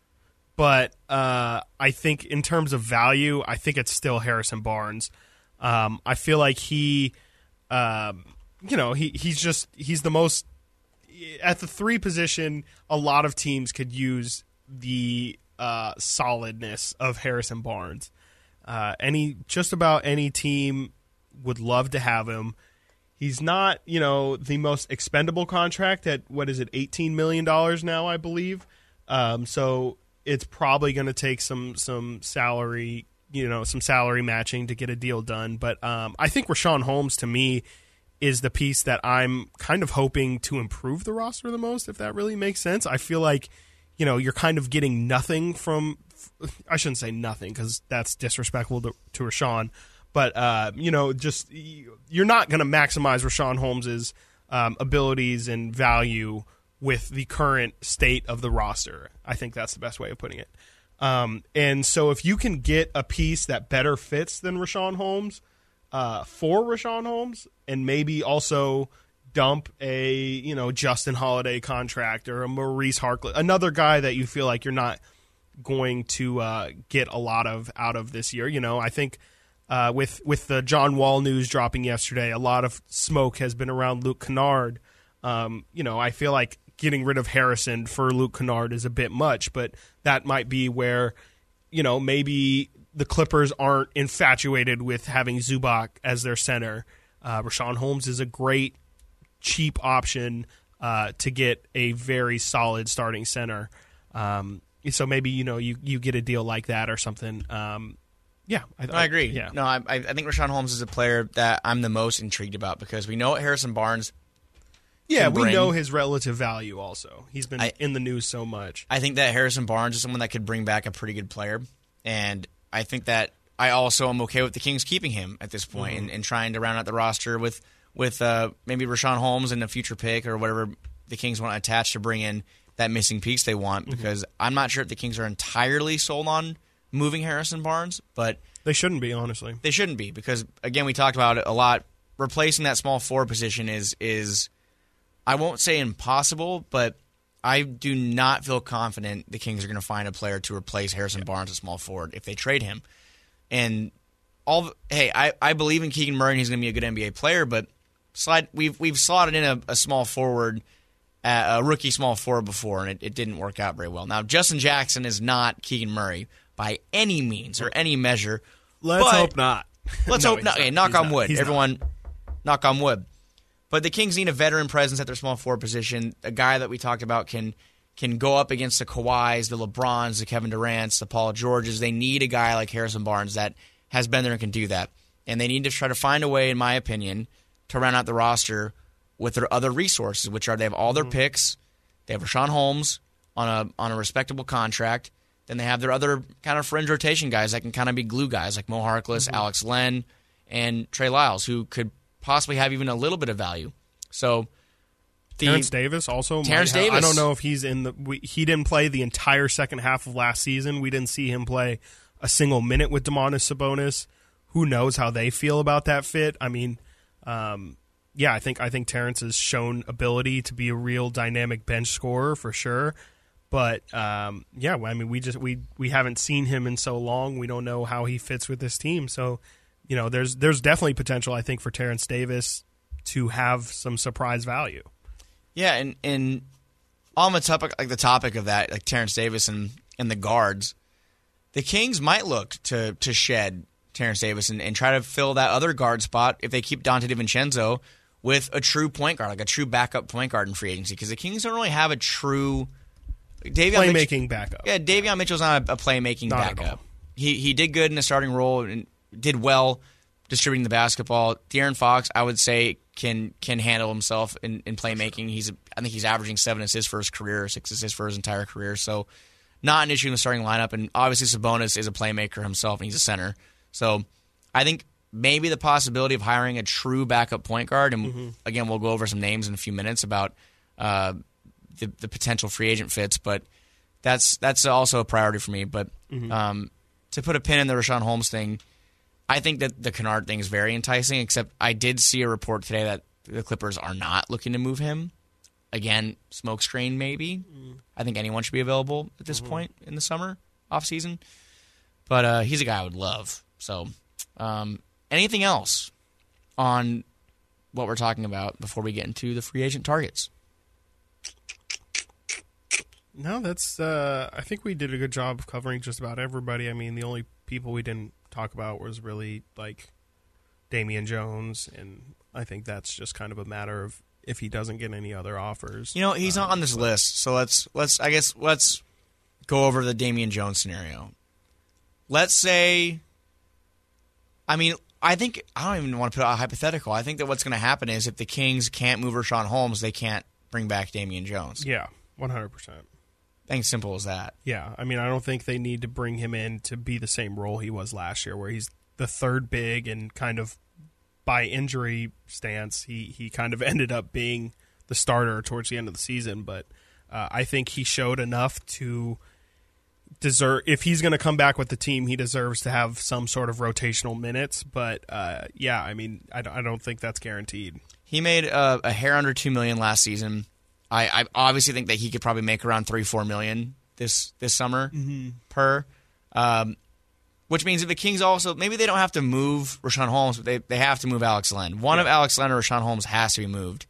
But uh, I think in terms of value, I think it's still Harrison Barnes. Um, I feel like he, um, you know, he he's just he's the most at the three position. A lot of teams could use the uh, solidness of Harrison Barnes. Uh, any just about any team would love to have him. He's not, you know, the most expendable contract at what is it, eighteen million dollars now, I believe. Um, so. It's probably going to take some some salary, you know, some salary matching to get a deal done. But um, I think Rashawn Holmes, to me, is the piece that I'm kind of hoping to improve the roster the most, if that really makes sense. I feel like, you know, you're kind of getting nothing from – I shouldn't say nothing because that's disrespectful to, to Rashawn. But, uh, you know, just you're not going to maximize Rashawn Holmes' um, abilities and value – with the current state of the roster. I think that's the best way of putting it. Um, and so if you can get a piece that better fits than Rashawn Holmes uh, for Rashawn Holmes and maybe also dump a, you know, Justin Holiday contract or a Maurice Harkless, another guy that you feel like you're not going to uh, get a lot of out of this year. You know, I think uh, with, with the John Wall news dropping yesterday, a lot of smoke has been around Luke Kennard. Um, you know, I feel like getting rid of Harrison for Luke Kennard is a bit much, but that might be where, you know, maybe the Clippers aren't infatuated with having Zubac as their center. Uh, Rashawn Holmes is a great, cheap option uh, to get a very solid starting center. Um, so maybe, you know, you, you get a deal like that or something. Um, yeah. I, I agree. Yeah. No, I, I think Rashawn Holmes is a player that I'm the most intrigued about because we know Harrison Barnes – yeah, we know his relative value also. He's been I, in the news so much. I think that Harrison Barnes is someone that could bring back a pretty good player. And I think that I also am okay with the Kings keeping him at this point mm-hmm. and, and trying to round out the roster with, with uh, maybe Rashawn Holmes and a future pick or whatever the Kings want to attach to bring in that missing piece they want mm-hmm. because I'm not sure if the Kings are entirely sold on moving Harrison Barnes. But they shouldn't be, honestly. They shouldn't be because, again, we talked about it a lot. Replacing that small forward position is is – I won't say impossible, but I do not feel confident the Kings are going to find a player to replace Harrison yeah. Barnes, a small forward, if they trade him. And all, hey, I, I believe in Keegan Murray and he's going to be a good N B A player, but slide we've we've slotted in a, a small forward, uh, a rookie small forward before, and it, it didn't work out very well. Now, Justin Jackson is not Keegan Murray by any means or any measure. Let's hope not. Let's no, hope not. not. Okay, knock he's on not. wood. He's Everyone, not. knock on wood. But the Kings need a veteran presence at their small forward position. A guy that we talked about can can go up against the Kawhis, the LeBrons, the Kevin Durants, the Paul Georges. They need a guy like Harrison Barnes that has been there and can do that. And they need to try to find a way, in my opinion, to round out the roster with their other resources, which are they have all their mm-hmm. picks. They have Rashawn Holmes on a on a respectable contract. Then they have their other kind of fringe rotation guys that can kind of be glue guys like Mo Harkless, mm-hmm. Alex Len, and Trey Lyles, who could possibly have even a little bit of value. So the, Terrence Davis also. Terrence might have, Davis. I don't know if he's in the. We, he didn't play the entire second half of last season. We didn't see him play a single minute with Demonis Sabonis. Who knows how they feel about that fit? I mean, um, yeah, I think I think Terrence has shown ability to be a real dynamic bench scorer for sure. But, um, yeah, I mean, we just we, we haven't seen him in so long. We don't know how he fits with this team. So, you know, there's there's definitely potential, I think, for Terrence Davis to have some surprise value. Yeah, and, and on the topic, like the topic of that, like Terrence Davis and, and the guards, the Kings might look to to shed Terrence Davis and, and try to fill that other guard spot if they keep Dante DiVincenzo with a true point guard, like a true backup point guard in free agency, because the Kings don't really have a true – Davion playmaking Mitch- backup. Yeah, Davion yeah. Mitchell's not a, a playmaking not backup. He he did good in the starting role and did well distributing the basketball. De'Aaron Fox, I would say, can can handle himself in, in playmaking. Sure. He's I think he's averaging seven assists for his career, six assists for his entire career. So not an issue in the starting lineup. And obviously Sabonis is a playmaker himself, and he's a center. So I think maybe the possibility of hiring a true backup point guard, and mm-hmm. again, we'll go over some names in a few minutes about uh, – The, the potential free agent fits, but that's that's also a priority for me. But mm-hmm. um, to put a pin in the Rashawn Holmes thing, I think that the Kennard thing is very enticing, except I did see a report today that the Clippers are not looking to move him. Again, smokescreen maybe. Mm. I think anyone should be available at this mm-hmm. point in the summer, off season. But uh, he's a guy I would love. So um, anything else on what we're talking about before we get into the free agent targets? No, that's. Uh, I think we did a good job of covering just about everybody. I mean, the only people we didn't talk about was really like Damian Jones, and I think that's just kind of a matter of if he doesn't get any other offers. You know, he's um, not on this but, list, so let's let's. I guess let's go over the Damian Jones scenario. Let's say. I mean, I think I don't even want to put out a hypothetical. I think that what's going to happen is if the Kings can't move Rashawn Holmes, they can't bring back Damian Jones. Yeah, one hundred percent. I think simple as that. Yeah, I mean, I don't think they need to bring him in to be the same role he was last year, where he's the third big and kind of by injury stance, he, he kind of ended up being the starter towards the end of the season. But uh, I think he showed enough to deserve, if he's going to come back with the team, he deserves to have some sort of rotational minutes. But uh, yeah, I mean, I, I don't think that's guaranteed. He made a, a hair under two million dollars last season. I, I obviously think that he could probably make around three, four million this this summer mm-hmm. per, um, which means if the Kings also maybe they don't have to move Rashawn Holmes, but they, they have to move Alex Len. One yeah. of Alex Len or Rashawn Holmes has to be moved.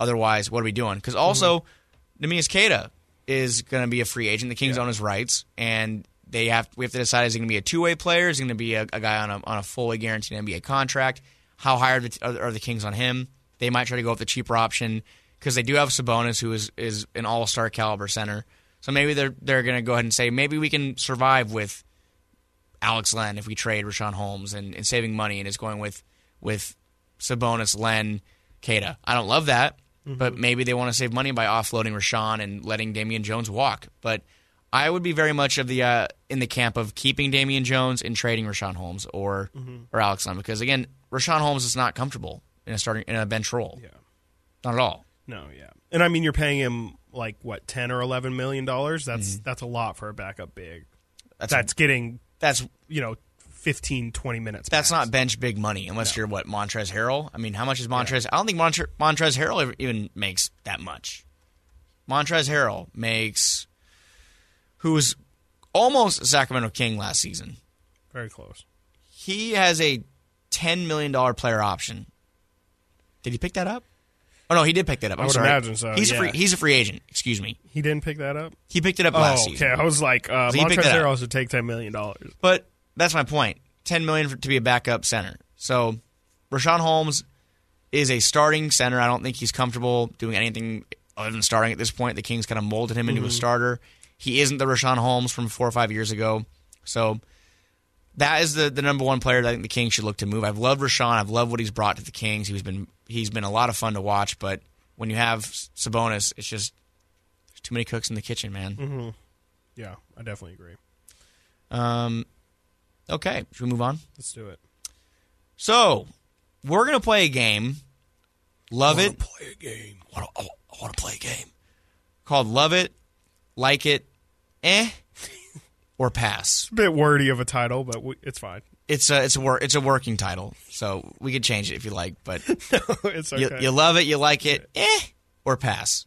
Otherwise, what are we doing? Because also, mm-hmm. Neemias Keita is going to be a free agent. The Kings yeah. own his rights, and they have we have to decide is he going to be a two way player? Is he going to be a, a guy on a on a fully guaranteed N B A contract? How high are the, are, are the Kings on him? They might try to go with the cheaper option. Because they do have Sabonis, who is, is an all-star caliber center. So maybe they're they're going to go ahead and say, maybe we can survive with Alex Len if we trade Rashawn Holmes and, and saving money and is going with, with Sabonis, Len, Keita. I don't love that, mm-hmm. but maybe they want to save money by offloading Rashawn and letting Damian Jones walk. But I would be very much of the uh, in the camp of keeping Damian Jones and trading Rashawn Holmes or mm-hmm. or Alex Len. Because, again, Rashawn Holmes is not comfortable in a starting in a bench role. Yeah. Not at all. No, yeah. And, I mean, you're paying him, like, what, ten or eleven million dollars? That's mm-hmm. that's a lot for a backup big. That's, that's getting, that's you know, fifteen, twenty minutes. That's past. Not bench big money unless no. you're, what, Montrezl Harrell? I mean, how much is Montrezl? Yeah. I don't think Montre- Montrezl Harrell even makes that much. Montrezl Harrell makes, who was almost a Sacramento King last season. Very close. He has a ten million dollars player option. Did he pick that up? Oh, no, he did pick that up. I'm I would sorry. imagine so. He's, yeah. a free, he's a free agent. Excuse me. He didn't pick that up? He picked it up oh, last okay. season. Okay, I was like, uh, so Montrezl also take ten million dollars. But that's my point. ten million dollars to be a backup center. So Rashawn Holmes is a starting center. I don't think he's comfortable doing anything other than starting at this point. The Kings kind of molded him into mm-hmm. a starter. He isn't the Rashawn Holmes from four or five years ago. So that is the, the number one player that I think the Kings should look to move. I've loved Rashawn. I've loved what he's brought to the Kings. He's been he's been a lot of fun to watch, but when you have Sabonis, it's just there's too many cooks in the kitchen, man. Mm-hmm. Yeah, I definitely agree. Um, okay, should we move on? Let's do it. So we're gonna play a game. Love I wanna it. Play a game. I want to I want to play a game called Love It, Like It, Eh, or Pass. It's a bit wordy of a title, but we, it's fine. It's a it's a wor- it's a working title, so we could change it if you like. But no, it's okay. You, you love it, you like it, eh, or pass.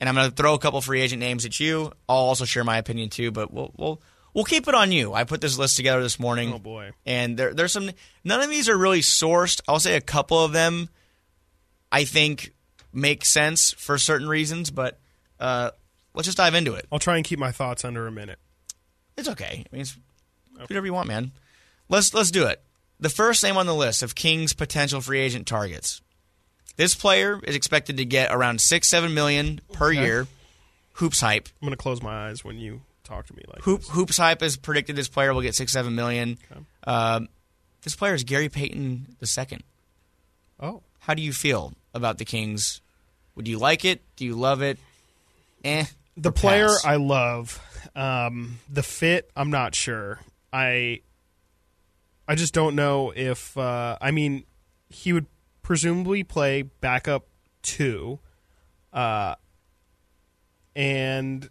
And I'm gonna throw a couple free agent names at you. I'll also share my opinion too, but we'll we'll. We'll keep it on you. I put this list together this morning. Oh, boy. And there, there's some – none of these are really sourced. I'll say a couple of them I think make sense for certain reasons, but uh, let's just dive into it. I'll try and keep my thoughts under a minute. It's okay. I mean, it's okay. Whatever you want, man. Let's let's do it. The first name on the list of Kings' potential free agent targets. This player is expected to get around six, seven million dollars per okay. year. Hoops hype. I'm going to close my eyes when you – talk to me like Hoop, this. Hoops hype has predicted this player will get six, seven million. Okay. Uh, this player is Gary Payton the second. Oh, how do you feel about the Kings? Would you like it? Do you love it? Eh. The player pass. I love. Um, the fit, I'm not sure. I, I just don't know if. Uh, I mean, he would presumably play backup two, uh, and.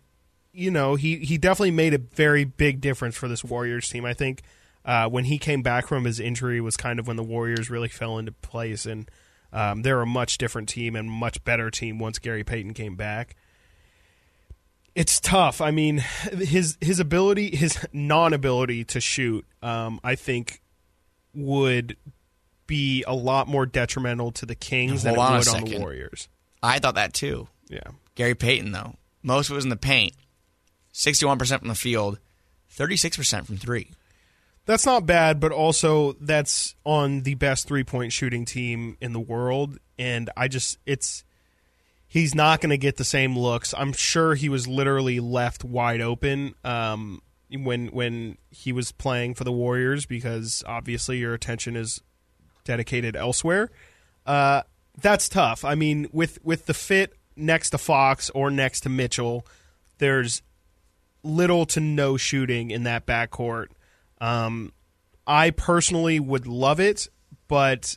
You know, he, he definitely made a very big difference for this Warriors team. I think uh, when he came back from his injury was kind of when the Warriors really fell into place, and um, they're a much different team and much better team once Gary Payton came back. It's tough. I mean, his his ability, his non-ability to shoot, um, I think would be a lot more detrimental to the Kings than it would on the Warriors. I thought that too. Yeah. Gary Payton, though. Most of it was in the paint. sixty-one percent from the field, thirty-six percent from three. That's not bad, but also that's on the best three-point shooting team in the world, and I just it's he's not going to get the same looks. I'm sure he was literally left wide open um, when when he was playing for the Warriors because obviously your attention is dedicated elsewhere. Uh, that's tough. I mean, with with the fit next to Fox or next to Mitchell, there's little to no shooting in that backcourt. Um, I personally would love it, but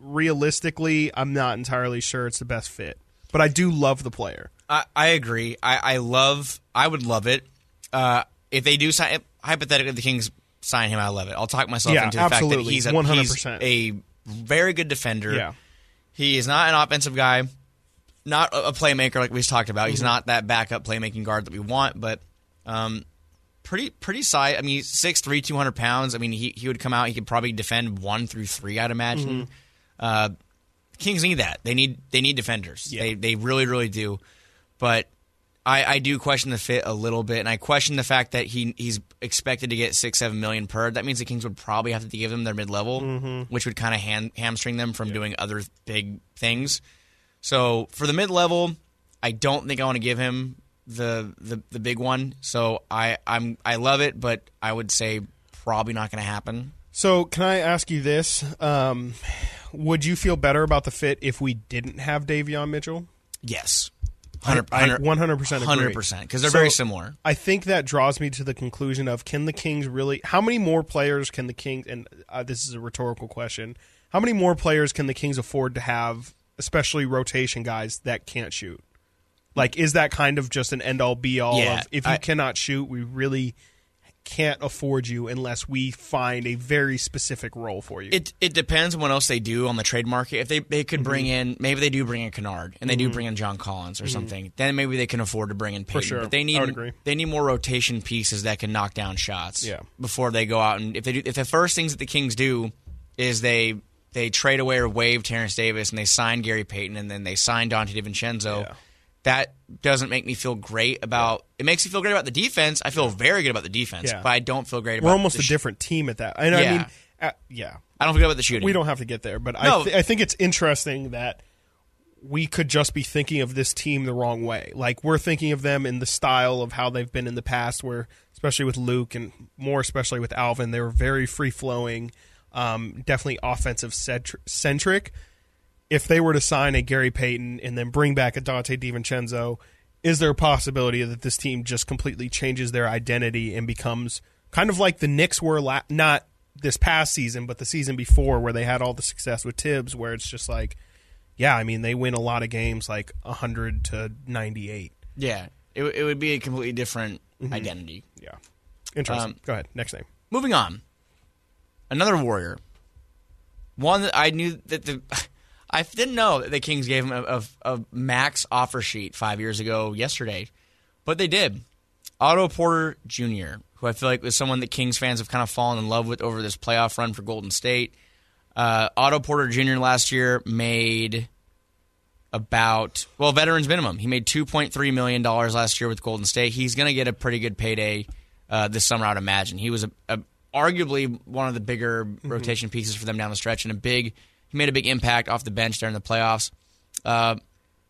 realistically, I'm not entirely sure it's the best fit. But I do love the player. I, I agree. I, I love. I would love it uh, if they do sign. Hypothetically, if the Kings sign him, I love it. I'll talk myself yeah, into the absolutely. fact that he's a one hundred percent he's a very good defender. Yeah. He is not an offensive guy. Not a playmaker like we've talked about. He's mm-hmm. not that backup playmaking guard that we want, but um, pretty pretty size. I mean, six three, two hundred pounds. I mean, he, he would come out. He could probably defend one through three, I'd imagine. Mm-hmm. Uh, Kings need that. They need they need defenders. Yeah. They they really, really do. But I, I do question the fit a little bit, and I question the fact that he he's expected to get six, seven million per. That means the Kings would probably have to give them their mid-level, mm-hmm. which would kind of ham- hamstring them from yeah. doing other big things. So for the mid-level, I don't think I want to give him the the, the big one. So I I'm, I love it, but I would say probably not going to happen. So can I ask you this? Um, would you feel better about the fit if we didn't have Davion Mitchell? Yes. one hundred percent I, I one hundred percent agree. one hundred percent, because they're so very similar. I think that draws me to the conclusion of can the Kings really – how many more players can the Kings – and uh, this is a rhetorical question. How many more players can the Kings afford to have – especially rotation guys that can't shoot? Like, is that kind of just an end-all, be-all yeah, of if you I, cannot shoot, we really can't afford you unless we find a very specific role for you? It it depends on what else they do on the trade market. If they, they could mm-hmm. bring in, maybe they do bring in Kennard, and they mm-hmm. do bring in John Collins or mm-hmm. something, then maybe they can afford to bring in Payton. For sure. But they need, I would agree. They need more rotation pieces that can knock down shots yeah. before they go out. And if they do, if the first things that the Kings do is they... they trade away or waive Terrence Davis, and they sign Gary Payton, and then they sign Dante DiVincenzo. Yeah. That doesn't make me feel great about – it makes me feel great about the defense. I feel very good about the defense, yeah. but I don't feel great about – We're almost the sh- a different team at that. And yeah. I mean, Uh, yeah. I don't forget about the shooting. We don't have to get there, but no. I, th- I think it's interesting that we could just be thinking of this team the wrong way. Like, we're thinking of them in the style of how they've been in the past, where, especially with Luke and more especially with Alvin, they were very free-flowing, um, definitely offensive-centric. If they were to sign a Gary Payton and then bring back a Dante DiVincenzo, is there a possibility that this team just completely changes their identity and becomes kind of like the Knicks were la- not this past season, but the season before, where they had all the success with Tibbs, where it's just like, yeah, I mean, they win a lot of games like one hundred to ninety-eight. Yeah, it, w- it would be a completely different mm-hmm. identity. Yeah. Interesting. Um, Go ahead. Next name. Moving on. Another Warrior. One that I knew that the... I didn't know that the Kings gave him a, a, a max offer sheet five years ago yesterday, but they did. Otto Porter Junior, who I feel like was someone that Kings fans have kind of fallen in love with over this playoff run for Golden State. Uh, Otto Porter Junior last year made about, well, veterans minimum. He made two point three million dollars last year with Golden State. He's going to get a pretty good payday uh, this summer, I would imagine. He was a, a, arguably one of the bigger mm-hmm. rotation pieces for them down the stretch, and a big he made a big impact off the bench during the playoffs. Uh,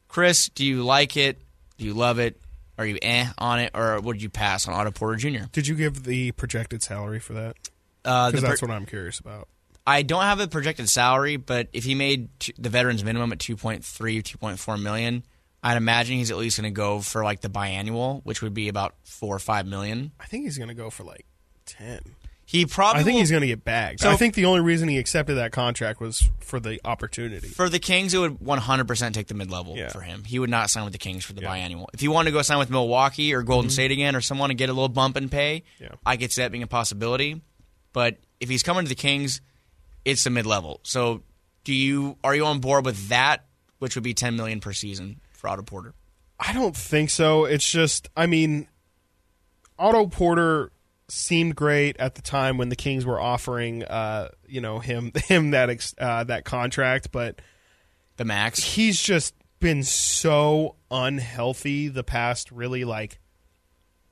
Chris, do you like it? Do you love it? Are you eh on it, or would you pass on Otto Porter Junior? Did you give the projected salary for that? Because uh, that's per- what I'm curious about. I don't have a projected salary, but if he made t- the veterans minimum at two point three, two point four million, I'd imagine he's at least going to go for like the biannual, which would be about four or five million. I think he's going to go for like ten. He probably. I think will... he's going to get bagged. So, I think the only reason he accepted that contract was for the opportunity. For the Kings, it would one hundred percent take the mid-level yeah. for him. He would not sign with the Kings for the yeah. biannual. If he wanted to go sign with Milwaukee or Golden mm-hmm. State again, or someone to get a little bump in pay, yeah. I could see that being a possibility. But if he's coming to the Kings, it's the mid-level. So, do you are you on board with that, which would be ten million dollars per season for Otto Porter? I don't think so. It's just, I mean, Otto Porter seemed great at the time when the Kings were offering, uh, you know, him him that ex, uh, that contract, but the max. He's just been so unhealthy the past really like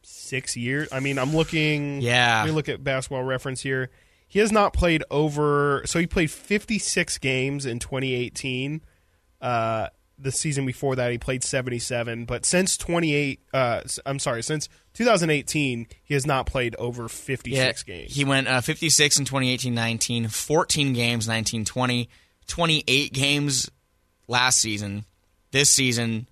six years. I mean, I'm looking. Yeah, let me look at Basketball Reference here. He has not played over. So he played fifty-six games in twenty eighteen. Uh, the season before that, he played seventy-seven. But since twenty-eight, uh, I'm sorry, since twenty eighteen, he has not played over fifty-six yeah, games. He went uh, fifty-six in twenty eighteen nineteen, fourteen games nineteen twenty, twenty-eight games last season. This season,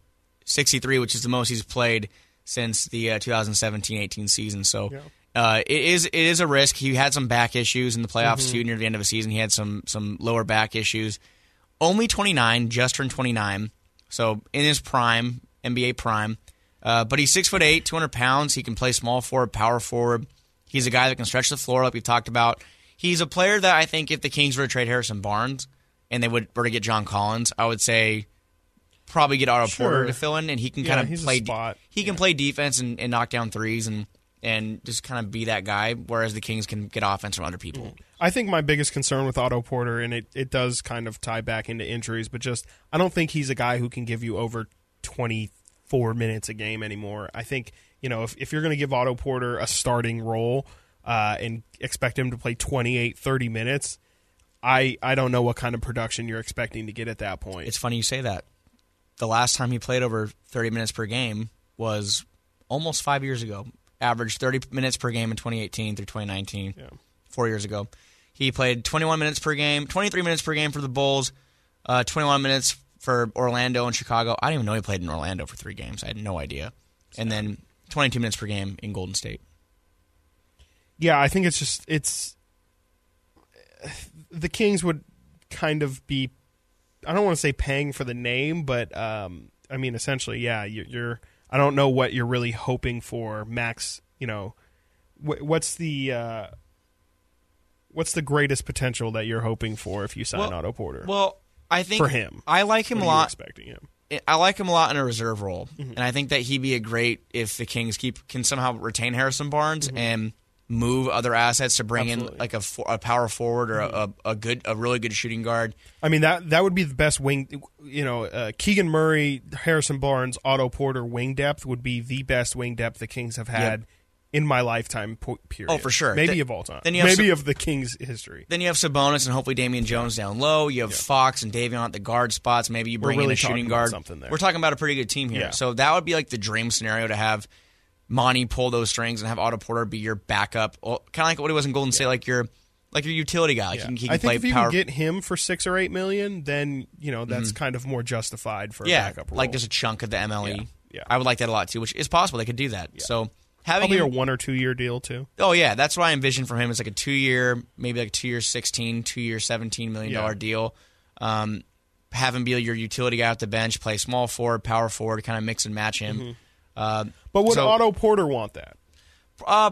sixty-three, which is the most he's played since the uh, twenty seventeen eighteen season. So yeah. uh, it is it is a risk. He had some back issues in the playoffs mm-hmm. too. Near the end of the season, he had some some lower back issues. Only twenty-nine, just turned twenty-nine, so in his prime, N B A prime. Uh, but he's six foot eight, two hundred pounds. He can play small forward, power forward. He's a guy that can stretch the floor, like we've talked about. He's a player that I think if the Kings were to trade Harrison Barnes and they would were to get John Collins, I would say probably get Otto sure. Porter to fill in, and he can yeah, kind of play. Spot. He yeah. can play defense and, and knock down threes and and just kind of be that guy. Whereas the Kings can get offense from other people. Mm-hmm. I think my biggest concern with Otto Porter, and it it does kind of tie back into injuries, but just I don't think he's a guy who can give you over twenty. Four minutes a game anymore. I think, you know, if, if you're going to give Otto Porter a starting role uh, and expect him to play twenty-eight, thirty minutes, I, I don't know what kind of production you're expecting to get at that point. It's funny you say that. The last time he played over thirty minutes per game was almost five years ago. Averaged thirty minutes per game in twenty eighteen through twenty nineteen, yeah. four years ago. He played twenty-one minutes per game, twenty-three minutes per game for the Bulls, uh, twenty-one minutes for Orlando and Chicago. I didn't even know he played in Orlando for three games. I had no idea. And then twenty-two minutes per game in Golden State. Yeah, I think it's just, it's, the Kings would kind of be, I don't want to say paying for the name, but um, I mean, essentially, yeah, you're, you're, I don't know what you're really hoping for. Max, you know, wh- what's the, uh, what's the greatest potential that you're hoping for if you sign well, Otto Porter? Well, I think for him. I like him what a lot. Expecting him? I like him a lot in a reserve role, mm-hmm. and I think that he'd be a great if the Kings keep can somehow retain Harrison Barnes mm-hmm. and move other assets to bring Absolutely. in like a, a power forward or mm-hmm. a, a good a really good shooting guard. I mean that that would be the best wing. You know, uh, Keegan Murray, Harrison Barnes, Otto Porter wing depth would be the best wing depth the Kings have had. Yep. in my lifetime period. Oh, for sure. Maybe Th- of all time. Then you have Maybe Sab- of the Kings' history. Then you have Sabonis and hopefully Damian Jones down low. You have yeah. Fox and Davion at the guard spots. Maybe you bring really in a shooting guard. Something there. We're talking about a pretty good team here. Yeah. So that would be like the dream scenario, to have Monty pull those strings and have Otto Porter be your backup. Well, kind of like what he was in Golden State, yeah. like your... Like your utility guy. Like yeah. he can, he can I think play if you power... can get him for six or eight million, then you know that's mm-hmm. kind of more justified for yeah, a backup role. Like just a chunk of the M L E. Yeah. Yeah. I would like that a lot too, which is possible. They could do that. Yeah. So having probably him... a one or two year deal too. Oh yeah, that's what I envision from him. It's like a two year, maybe like a two year sixteen, two year seventeen million dollar yeah. deal. Um, have him be your utility guy at the bench, play small forward, power forward, kind of mix and match him. Mm-hmm. Uh, but would so... Otto Porter want that? Uh,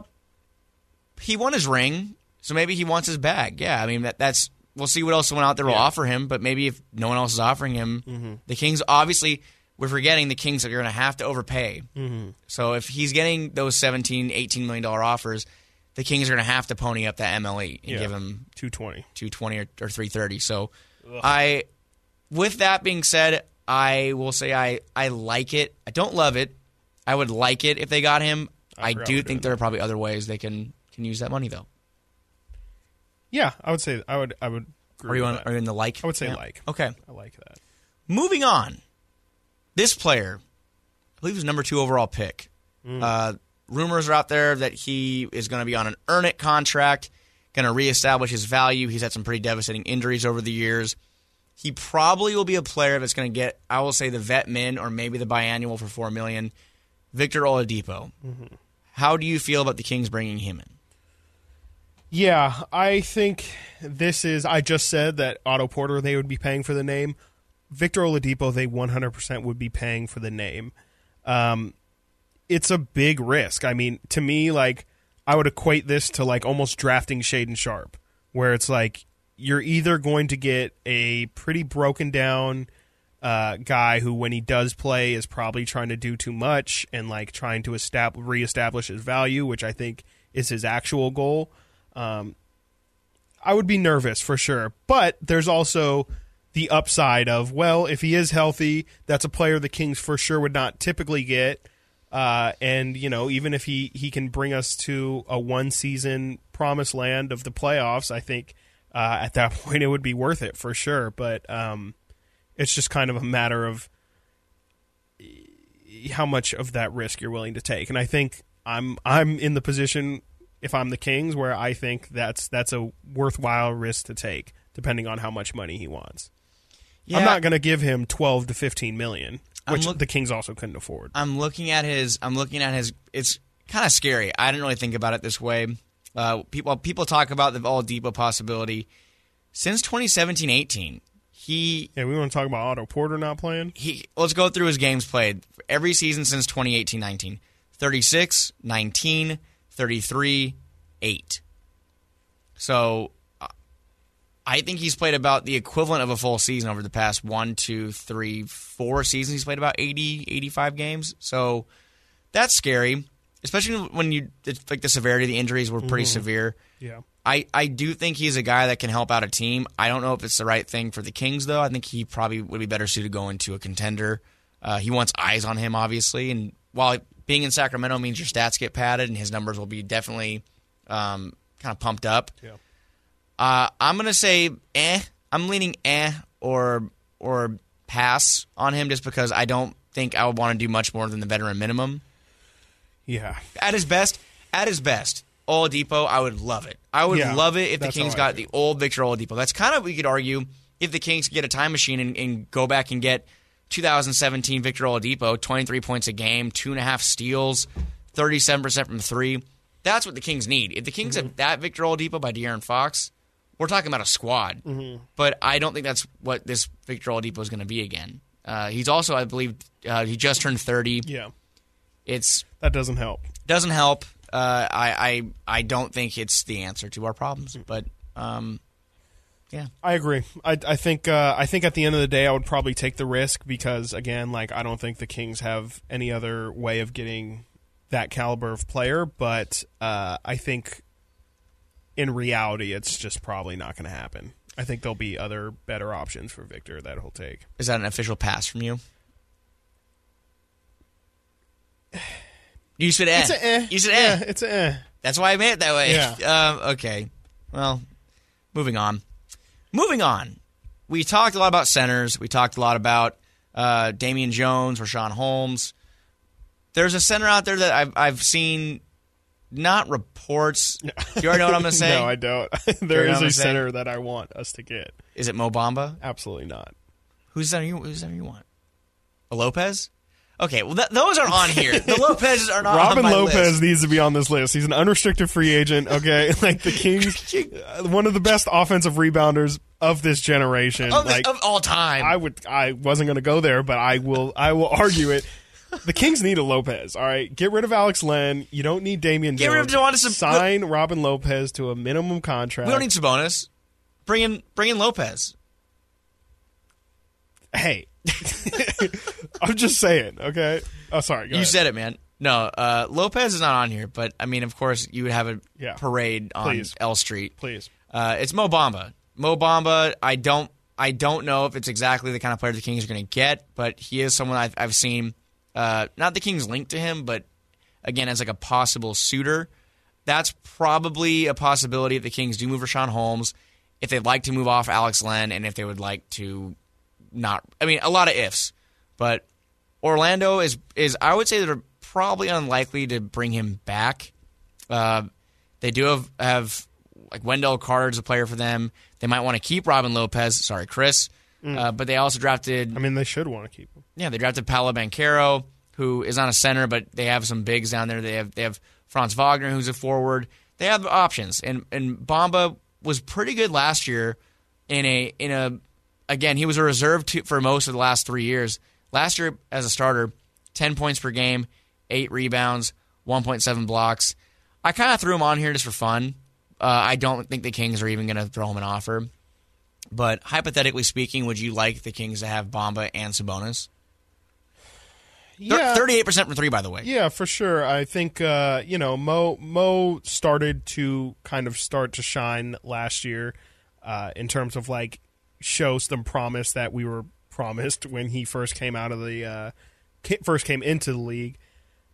he won his ring. So maybe he wants his bag. Yeah, I mean, that, that's we'll see what else someone out there will yeah. offer him, but maybe if no one else is offering him, mm-hmm. the Kings, obviously, we're forgetting the Kings are going to have to overpay. Mm-hmm. So if he's getting those seventeen, eighteen million dollars offers, the Kings are going to have to pony up that M L E and yeah. give him two twenty two twenty or, or three thirty So Ugh. I, with that being said, I will say I, I like it. I don't love it. I would like it if they got him. I, I do think there that. are probably other ways they can, can use that money, though. Yeah, I would say I would. I would. Agree are you on? That. Are you in the like? I would say yeah. like. Okay, I like that. Moving on, this player, I believe, was number two overall pick. Mm. Uh, rumors are out there that he is going to be on an earn it contract, going to reestablish his value. He's had some pretty devastating injuries over the years. He probably will be a player that's going to get, I will say, the vet min or maybe the biannual for four million. Victor Oladipo. Mm-hmm. How do you feel about the Kings bringing him in? Yeah, I think this is... I just said that Otto Porter, they would be paying for the name. Victor Oladipo, they one hundred percent would be paying for the name. Um, it's a big risk. I mean, to me, like, I would equate this to, like, almost drafting Shaedon Sharpe, where it's like you're either going to get a pretty broken-down uh, guy who, when he does play, is probably trying to do too much and, like, trying to establish, reestablish his value, which I think is his actual goal. Um, I would be nervous for sure, but there's also the upside of, well, if he is healthy, that's a player the Kings for sure would not typically get. Uh, and, you know, even if he, he can bring us to a one-season promised land of the playoffs, I think uh, at that point it would be worth it for sure. But um, it's just kind of a matter of how much of that risk you're willing to take. And I think I'm I'm in the position... if I'm the Kings, where I think that's that's a worthwhile risk to take, depending on how much money he wants. Yeah. I'm not going to give him twelve to fifteen million, which look, the Kings also couldn't afford. I'm looking at his. I'm looking at his. It's kind of scary. I didn't really think about it this way. Uh, people people talk about the Oladipo possibility since twenty seventeen eighteen He yeah. We want to talk about Otto Porter not playing. He let's go through his games played every season since twenty eighteen nineteen thirty-six, nineteen thirty-three, eight So uh, I think he's played about the equivalent of a full season over the past one, two, three, four seasons. He's played about eighty, eighty-five games. So that's scary, especially when you – like the severity of the injuries were pretty mm-hmm. severe. Yeah, I, I do think he's a guy that can help out a team. I don't know if it's the right thing for the Kings, though. I think he probably would be better suited going to a contender. Uh, he wants eyes on him, obviously, and while – being in Sacramento means your stats get padded, and his numbers will be definitely um, kind of pumped up. Yeah. Uh, I'm going to say eh. I'm leaning eh or or pass on him just because I don't think I would want to do much more than the veteran minimum. Yeah. At his best, at his best, Oladipo, I would love it. I would yeah, love it if the Kings got the old Victor Oladipo. That's kind of, we could argue, if the Kings get a time machine and, and go back and get twenty seventeen Victor Oladipo, twenty-three points a game, two and a half steals, thirty-seven percent from three. That's what the Kings need. If the Kings mm-hmm. have that Victor Oladipo by De'Aaron Fox, we're talking about a squad. Mm-hmm. But I don't think that's what this Victor Oladipo is going to be again. Uh, he's also, I believe, uh, he just turned thirty. Yeah, it's that doesn't help. Doesn't help. Uh, I, I I don't think it's the answer to our problems, mm-hmm. but. Um, Yeah, I agree. I I think uh, I think at the end of the day, I would probably take the risk because again, like I don't think the Kings have any other way of getting that caliber of player. But uh, I think in reality, it's just probably not going to happen. I think there'll be other better options for Victor that he'll take. Is that an official pass from you? You said eh. It's an eh. You said eh. Yeah, it's an eh. That's why I made it that way. Yeah. Um, okay. Well, moving on. Moving on. We talked a lot about centers. We talked a lot about uh, Damian Jones, Rashawn Holmes. There's a center out there that I've, I've seen, not reports. Do you already know what I'm going to say? No, I don't. there you know is a center say? that I want us to get. Is it Mo Bamba? Absolutely not. Who's center you, who's center you want? A Lopez? Okay, well, th- those aren't on here. The Lopez's are not Robin on my Lopez list. Needs to be on this list. He's an unrestricted free agent, okay? Like, the Kings, uh, one of the best offensive rebounders of this generation. Of, this, like, of all time. I would. I wasn't going to go there, but I will. I will argue it. The Kings need a Lopez, all right? Get rid of Alex Len. You don't need Damian Get Jones. Get rid of Sabonis. Sign look, Robin Lopez to a minimum contract. We don't need Sabonis. Bring in, bring in Lopez. Hey. I'm just saying, okay? Oh, sorry. Go you ahead. said it, man. No, uh, Lopez is not on here, but, I mean, of course, you would have a yeah. parade on Please. L Street. Please. Uh, it's Mo Bamba. Mo Bamba, I don't I don't know if it's exactly the kind of player the Kings are going to get, but he is someone I've, I've seen, uh, not the Kings linked to him, but, again, as like a possible suitor. That's probably a possibility if the Kings do move Rashawn Holmes, if they'd like to move off Alex Len, and if they would like to not – I mean, a lot of ifs. But Orlando is, is I would say they're probably unlikely to bring him back. Uh, they do have, have like Wendell Carter's a player for them. They might want to keep Robin Lopez. Sorry, Chris. Mm. Uh, but they also drafted. I mean, they should want to keep him. Yeah, they drafted Paolo Banchero, who is not a center, but they have some bigs down there. They have they have Franz Wagner, who's a forward. They have options, and and Bamba was pretty good last year. In a in a again, he was a reserve to, for most of the last three years. Last year, as a starter, ten points per game, eight rebounds, one point seven blocks. I kind of threw him on here just for fun. Uh, I don't think the Kings are even going to throw him an offer. But hypothetically speaking, would you like the Kings to have Bamba and Sabonis? Yeah. thirty-eight percent from three, by the way. Yeah, for sure. I think, uh, you know, Mo, Mo started to kind of start to shine last year uh, in terms of, like, show some promise that we were – promised when he first came out of the uh, first came into the league.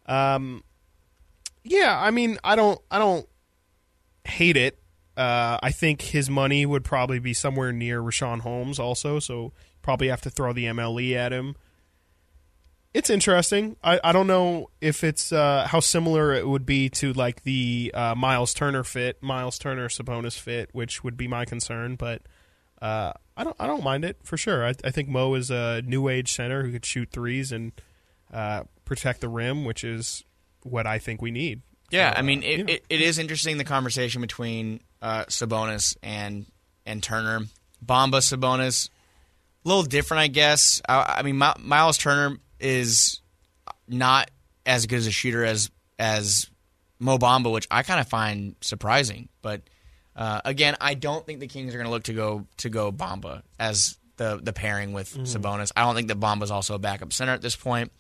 Um, yeah, I mean, I don't, I don't hate it. Uh, I think his money would probably be somewhere near Rashawn Holmes, also. So probably have to throw the M L E at him. It's interesting. I, I don't know if it's uh, how similar it would be to like the uh, Myles Turner fit, Myles Turner Sabonis fit, which would be my concern, but. Uh, I don't. I don't mind it for sure. I, I think Mo is a new age center who could shoot threes and uh, protect the rim, which is what I think we need. Yeah, uh, I mean, it, yeah. It, it is interesting the conversation between uh, Sabonis and and Turner. Bamba Sabonis, a little different, I guess. I, I mean, My, Myles Turner is not as good as a shooter as as Mo Bamba, which I kind of find surprising, but. Uh, again, I don't think the Kings are going to look to go to go Bamba as the the pairing with mm. Sabonis. I don't think that Bamba's also a backup center at this point.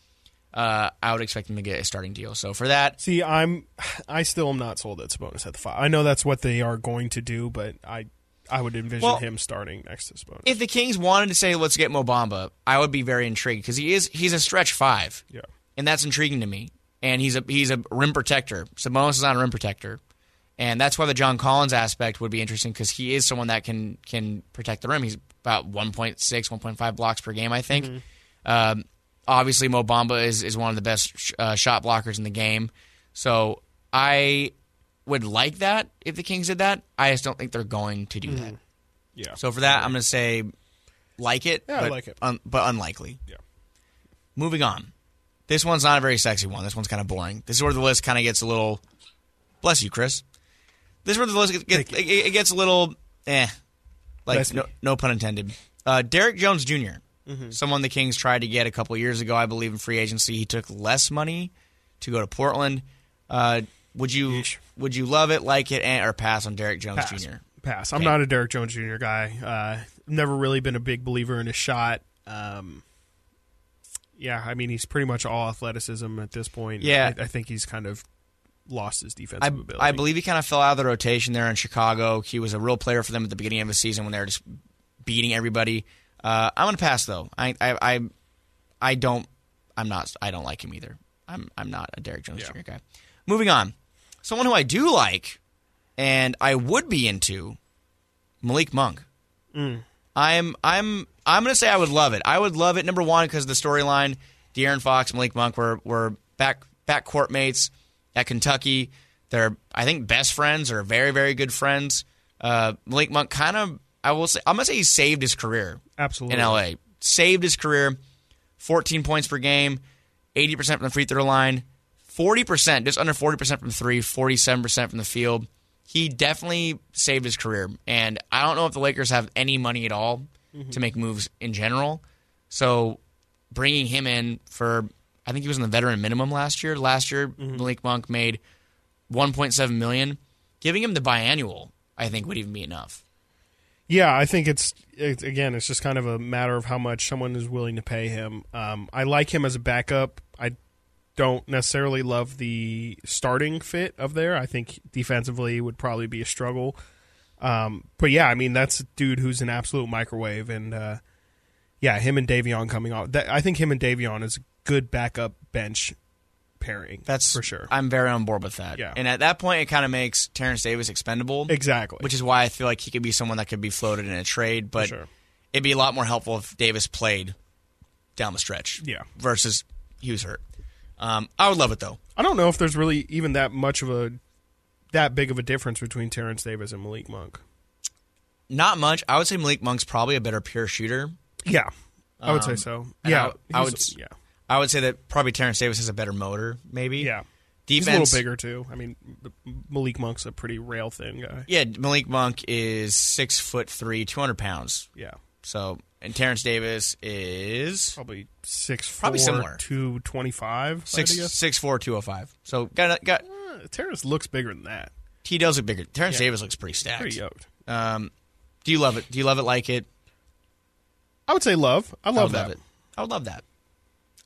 Uh, I would expect him to get a starting deal. So for that, see, I'm I still am not sold at Sabonis at the five. I know that's what they are going to do, but I I would envision well, him starting next to Sabonis. If the Kings wanted to say let's get Mo Bamba, I would be very intrigued because he is he's a stretch five, yeah, and that's intriguing to me. And he's a he's a rim protector. Sabonis is not a rim protector. And that's why the John Collins aspect would be interesting because he is someone that can can protect the rim. He's about one point six, one point five blocks per game, I think. Mm-hmm. Um, obviously, Mo Bamba is, is one of the best sh- uh, shot blockers in the game. So I would like that if the Kings did that. I just don't think they're going to do mm-hmm. that. Yeah. So for that, I'm going to say like it, yeah, but, I like it. Un- but unlikely. Yeah. Moving on. This one's not a very sexy one. This one's kind of boring. This is where the list kind of gets a little... Bless you, Chris. This is where it gets, it gets a little, eh, like no, no pun intended. Uh, Derek Jones Junior, mm-hmm. someone the Kings tried to get a couple years ago, I believe, in free agency. He took less money to go to Portland. Uh, would you Yeesh. would you love it, like it, and, or pass on Derek Jones pass. Junior? Pass. I'm okay. not a Derek Jones Junior guy. Uh, never really been a big believer in his shot. Um, yeah, I mean, he's pretty much all athleticism at this point. Yeah. I, I think he's kind of... lost his defensive I, ability. I believe he kind of fell out of the rotation there in Chicago. He was a real player for them at the beginning of the season when they were just beating everybody. Uh, I'm going to pass, though. I, I I I don't I'm not I don't like him either. I'm I'm not a Derrick Jones Junior guy. Moving on. Someone who I do like and I would be into, Malik Monk. Mm. I'm I'm I'm going to say I would love it. I would love it, number one, because of the storyline. De'Aaron Fox, Malik Monk were were back backcourt mates at Kentucky. They're, I think, best friends or very, very good friends. Uh, Malik Monk kind of, I will say, I'm going to say he saved his career. Absolutely. In L A. Saved his career. fourteen points per game, eighty percent from the free throw line, forty percent, just under forty percent from three, forty-seven percent from the field. He definitely saved his career. And I don't know if the Lakers have any money at all mm-hmm. to make moves in general. So bringing him in for, I think he was on the veteran minimum last year. Last year, mm-hmm. Malik Monk made one point seven million dollars. Giving him the biannual, I think, would even be enough. Yeah, I think it's, it's again, it's just kind of a matter of how much someone is willing to pay him. Um, I like him as a backup. I don't necessarily love the starting fit of there. I think defensively would probably be a struggle. Um, but yeah, I mean, that's a dude who's an absolute microwave. And uh, yeah, him and Davion coming off. That, I think him and Davion is a good backup bench pairing. That's for sure. I'm very on board with that. Yeah. And at that point, it kind of makes Terrence Davis expendable. Exactly. Which is why I feel like he could be someone that could be floated in a trade. But sure, it'd be a lot more helpful if Davis played down the stretch. Yeah. Versus he was hurt. Um, I would love it, though. I don't know if there's really even that much of a, that big of a difference between Terrence Davis and Malik Monk. Not much. I would say Malik Monk's probably a better pure shooter. Yeah. I would um, say so. Yeah. I, I would. Yeah. I would say that probably Terrence Davis has a better motor, maybe. Yeah. Defense, he's a little bigger, too. I mean, Malik Monk's a pretty rail-thin guy. Yeah, Malik Monk is six foot three, two hundred pounds. Yeah. So, and Terrence Davis is... Probably six foot four, probably similar. two twenty-five. six foot four, two oh five. So, got... got uh, Terrence looks bigger than that. He does look bigger. Terrence yeah. Davis looks pretty stacked. Pretty yoked. Um, do you love it? Do you love it like it? I would say love. I love I that. Love I would love that.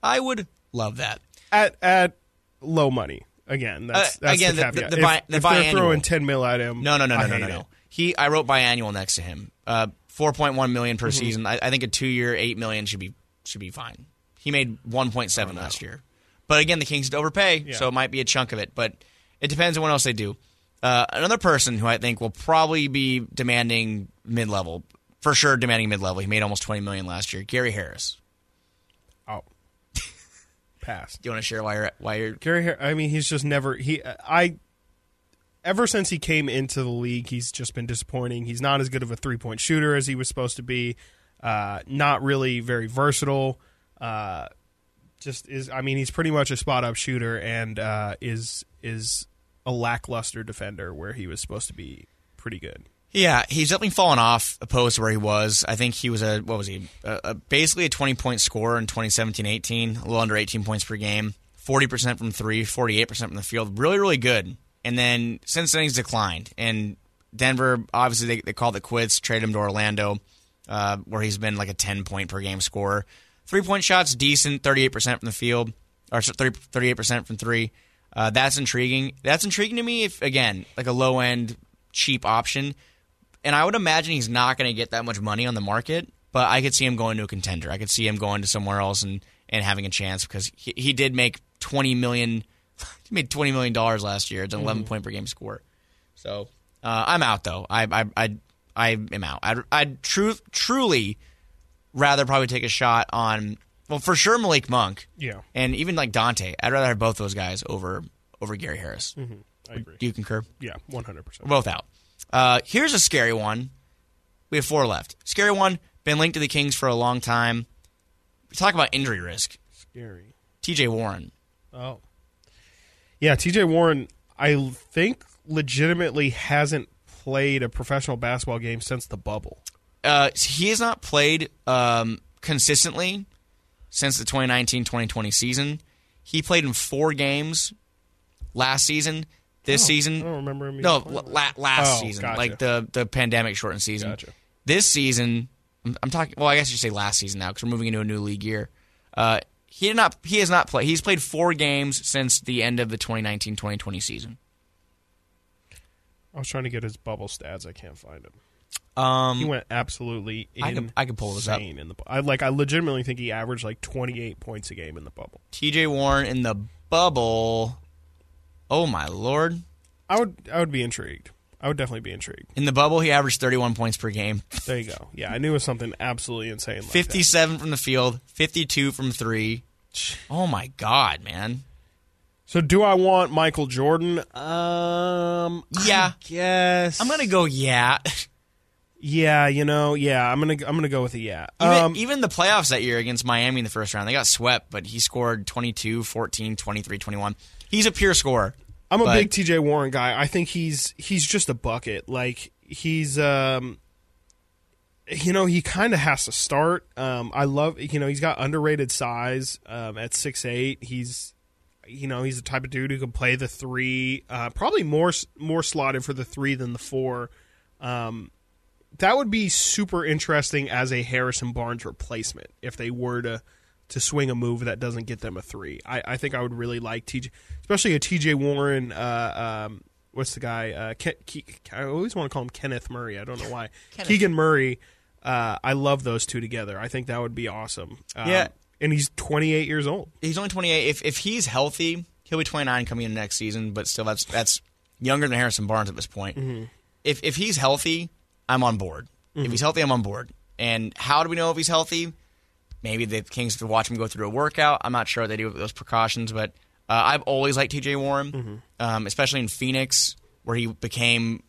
I would love that. At at low money. Again, that's, uh, that's again, the caveat. The, the, the, if, the if they're throwing ten mil at him, no, no, no, no, no, no, no. It. He, I wrote biannual next to him. Uh, four point one million dollars per mm-hmm. season. I, I think a two-year, eight million dollars should be should be fine. He made one point seven last year. But again, the Kings did overpay, yeah. so it might be a chunk of it. But it depends on what else they do. Uh, another person who I think will probably be demanding mid-level, for sure demanding mid-level. He made almost twenty million dollars last year. Gary Harris. Oh. Past. Do you want to share why you're, why you're... Gary? I mean, he's just never he. I ever since he came into the league, he's just been disappointing. He's not as good of a three point shooter as he was supposed to be. Uh, not really very versatile. Uh, just is. I mean, he's pretty much a spot up shooter and uh, is is a lackluster defender where he was supposed to be pretty good. Yeah, he's definitely fallen off opposed to where he was. I think he was a, what was he, a, a, basically a twenty-point scorer in twenty seventeen eighteen, a little under eighteen points per game, forty percent from three, forty-eight percent from the field. Really, really good. And then since then he's declined. And Denver, obviously they, they called it quits, traded him to Orlando, uh, where he's been like a ten-point per game scorer. Three-point shots, decent, thirty-eight percent from the field, or thirty, thirty-eight percent from three. Uh, that's intriguing. That's intriguing to me if, again, like a low-end, cheap option. And I would imagine he's not going to get that much money on the market, but I could see him going to a contender. I could see him going to somewhere else and, and having a chance because he, he did make twenty million dollars. He made twenty million dollars last year. It's an eleven mm. point per game score. So uh, I'm out, though. I I I, I am out. I'd, I'd tru- truly rather probably take a shot on, well, for sure Malik Monk. Yeah. And even like Dante. I'd rather have both those guys over over Gary Harris. Mm-hmm. I agree. Do you concur? Yeah, one hundred percent. We're both out. Uh, here's a scary one. We have four left. Scary one, been linked to the Kings for a long time. We talk about injury risk. Scary. T J Warren. Oh. Yeah, T J Warren, I think, legitimately hasn't played a professional basketball game since the bubble. Uh, he has not played um, consistently since the twenty nineteen twenty twenty season. He played in four games last season. This oh, season, I don't remember him. No, la- last oh, season, gotcha. Like the, the pandemic shortened season. Gotcha. This season, I'm, I'm talking. Well, I guess you say last season now because we're moving into a new league year. Uh, he did not. He has not played. He's played four games since the end of the twenty nineteen twenty twenty season. I was trying to get his bubble stats. I can't find him. Um, he went absolutely insane. I can, I can pull this up. In the, I like. I legitimately think he averaged like twenty-eight points a game in the bubble. T J Warren in the bubble, oh my lord. I would I would be intrigued. I would definitely be intrigued. In the bubble, he averaged thirty-one points per game. There you go. Yeah, I knew it was something absolutely insane. Like fifty-seven that. From the field, fifty-two from three. Oh, my God, man. So do I want Michael Jordan? Um, yeah. I guess. I'm going to go yeah. Yeah, you know, yeah. I'm going to I'm gonna go with a yeah. Even, um, even the playoffs that year against Miami in the first round, they got swept, but he scored twenty-two, fourteen, twenty-three, twenty-one. He's a pure scorer. I'm a but, big T J Warren guy. I think he's he's just a bucket. Like he's, um, you know, he kind of has to start. Um, I love, you know, he's got underrated size um, at six eight. He's, you know, he's the type of dude who can play the three. Uh, probably more more slotted for the three than the four. Um, that would be super interesting as a Harrison Barnes replacement if they were to. to swing a move that doesn't get them a three. I, I think I would really like T J, especially a T J Warren, uh, um, what's the guy? Uh, Ke- Ke- I always want to call him Kenneth Murray. I don't know why. Keegan Murray. Uh, I love those two together. I think that would be awesome. Um, yeah. And he's twenty-eight years old. He's only twenty-eight. If if he's healthy, he'll be twenty-nine coming in next season, but still that's that's younger than Harrison Barnes at this point. Mm-hmm. If, if he's healthy, I'm on board. Mm-hmm. If he's healthy, I'm on board. And how do we know if he's healthy? Maybe the Kings could watch him go through a workout. I'm not sure what they do with those precautions, but uh, I've always liked T J Warren, mm-hmm. um, especially in Phoenix, where he became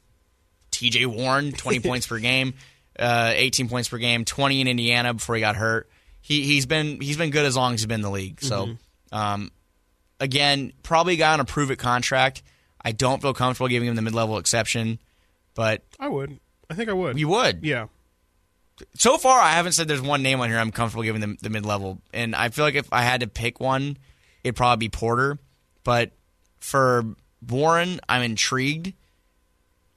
T J Warren, twenty points per game, uh, eighteen points per game, twenty in Indiana before he got hurt. He, he's been he's been good as long as he's been in the league. So, mm-hmm. um, again, probably got on a prove-it contract. I don't feel comfortable giving him the mid-level exception, but I would. I think I would. You would? Yeah. So far, I haven't said there's one name on here I'm comfortable giving the, the mid-level. And I feel like if I had to pick one, it'd probably be Porter. But for Warren, I'm intrigued.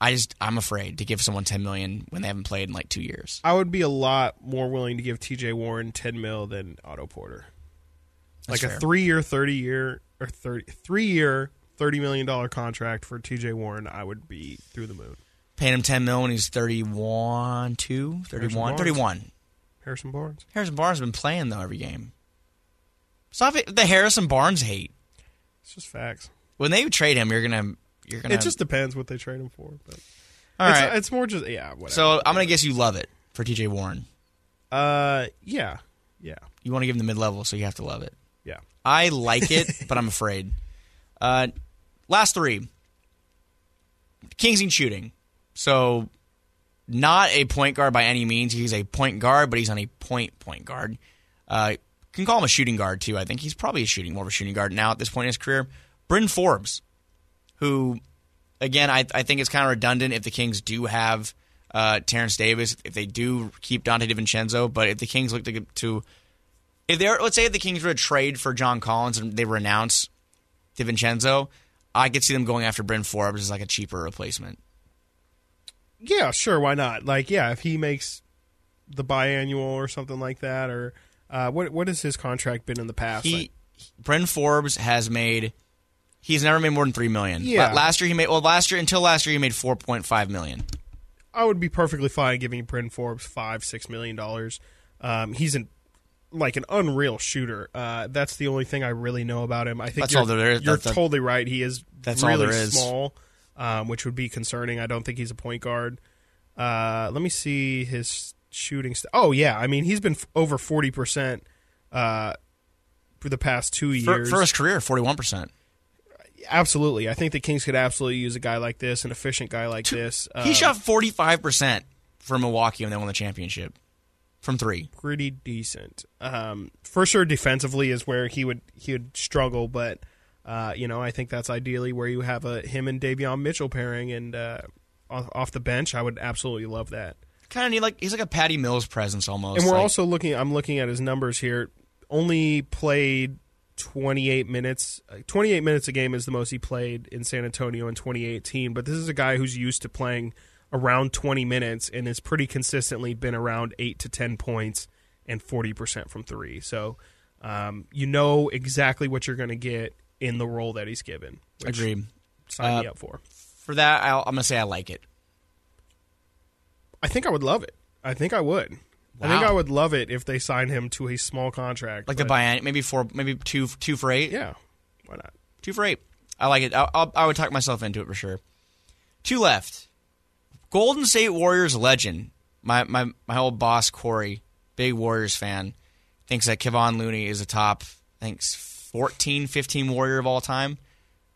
I just, I'm afraid to give someone ten million dollars when they haven't played in like two years. I would be a lot more willing to give T J Warren ten mil than Otto Porter. That's like fair. A three-year, thirty-year, or thirty three-year, thirty million dollars contract for T J Warren, I would be through the moon. Paying him ten mil when he's thirty-one, two, thirty-one, Harrison thirty-one. Harrison Barnes. Harrison Barnes has been playing, though, every game. Stop it, the Harrison Barnes hate. It's just facts. When they trade him, you're going to... You're gonna. It just depends what they trade him for. But all right. It's, it's more just... Yeah, whatever. So I'm going to guess you love it for T J Warren. Uh, yeah. Yeah. You want to give him the mid-level, so you have to love it. Yeah. I like it, but I'm afraid. Uh, last three. Kings in shooting. So, not a point guard by any means. He's a point guard, but he's not a point point guard. Uh, can call him a shooting guard, too. I think he's probably a shooting, more of a shooting guard now at this point in his career. Bryn Forbes, who, again, I, I think it's kind of redundant if the Kings do have uh, Terrence Davis, if they do keep Dante DiVincenzo, but if the Kings look to, to if they're, let's say if the Kings were to trade for John Collins and they renounce DiVincenzo, I could see them going after Bryn Forbes as like a cheaper replacement. Yeah, sure, why not? Like, yeah, if he makes the biannual or something like that, or uh, what what has his contract been in the past? He, like, Bryn Forbes has made, he's never made more than three million dollars. Yeah. Last year he made, well, last year, until last year he made four point five million dollars. I would be perfectly fine giving Bryn Forbes five, six million dollars. Um, he's an, like an unreal shooter. Uh, that's the only thing I really know about him. I think that's you're, all there is. You're that's totally the, right. He is that's really all there is. Small. Um, which would be concerning. I don't think he's a point guard. Uh, let me see his shooting. St- oh, yeah. I mean, he's been f- over forty percent uh, for the past two years. For, for his career, forty-one percent. Absolutely. I think the Kings could absolutely use a guy like this, an efficient guy like two, this. Um, he shot forty-five percent for Milwaukee when they won the championship from three. Pretty decent. Um, for sure, defensively is where he would he would struggle, but... Uh, you know, I think that's ideally where you have a him and Davion Mitchell pairing, and uh, off, off the bench, I would absolutely love that. Kind of need like he's like a Patty Mills presence almost. And we're like, also looking. I'm looking at his numbers here. Only played twenty-eight minutes. twenty-eight minutes a game is the most he played in San Antonio in twenty eighteen. But this is a guy who's used to playing around twenty minutes and has pretty consistently been around eight to ten points and forty percent from three. So um, you know exactly what you're going to get in the role that he's given. Agreed. Sign uh, me up for. For that, I'll, I'm going to say I like it. I think I would love it. I think I would. Wow. I think I would love it if they signed him to a small contract. Like the biannual, maybe four, maybe two, two for eight? Yeah. Why not? Two for eight. I like it. I, I'll, I would talk myself into it for sure. Two left. Golden State Warriors legend. My my my old boss, Corey, big Warriors fan, thinks that Kevon Looney is a top, I think, fourteen, fifteen Warrior of all time.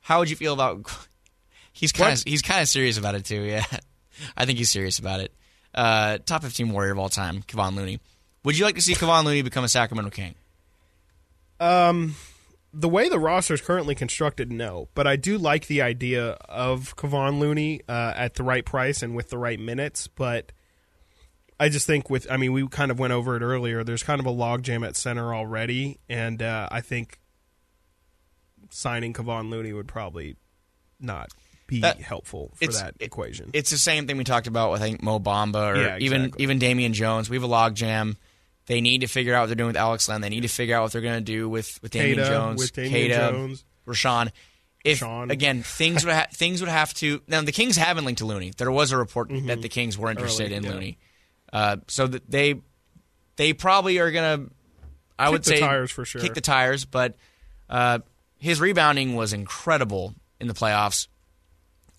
How would you feel about... He's kind of he's kind of serious about it, too, yeah. I think he's serious about it. Uh, top fifteen Warrior of all time, Kevon Looney. Would you like to see Kevon Looney become a Sacramento King? Um, the way the roster is currently constructed, no. But I do like the idea of Kevon Looney uh, at the right price and with the right minutes. But I just think with, I mean, we kind of went over it earlier. There's kind of a logjam at center already. And uh, I think signing Kevon Looney would probably not be that, helpful for that it, equation. It's the same thing we talked about with, I think, Mo Bamba or yeah, exactly. even, even Damian Jones. We have a logjam. They need to figure out what they're doing with Alex Len. They need to figure out what they're going to do with, with Damian Kata, Jones, with Damian Kata, Jones. Rashawn. If, Rashawn. Again, things would, ha- things would have to... Now, the Kings haven't linked to Looney. There was a report mm-hmm. that the Kings were interested Early, in yeah. Looney. Uh, so that they they probably are going to, I kick would say, the tires for sure. kick the tires. But uh, his rebounding was incredible in the playoffs.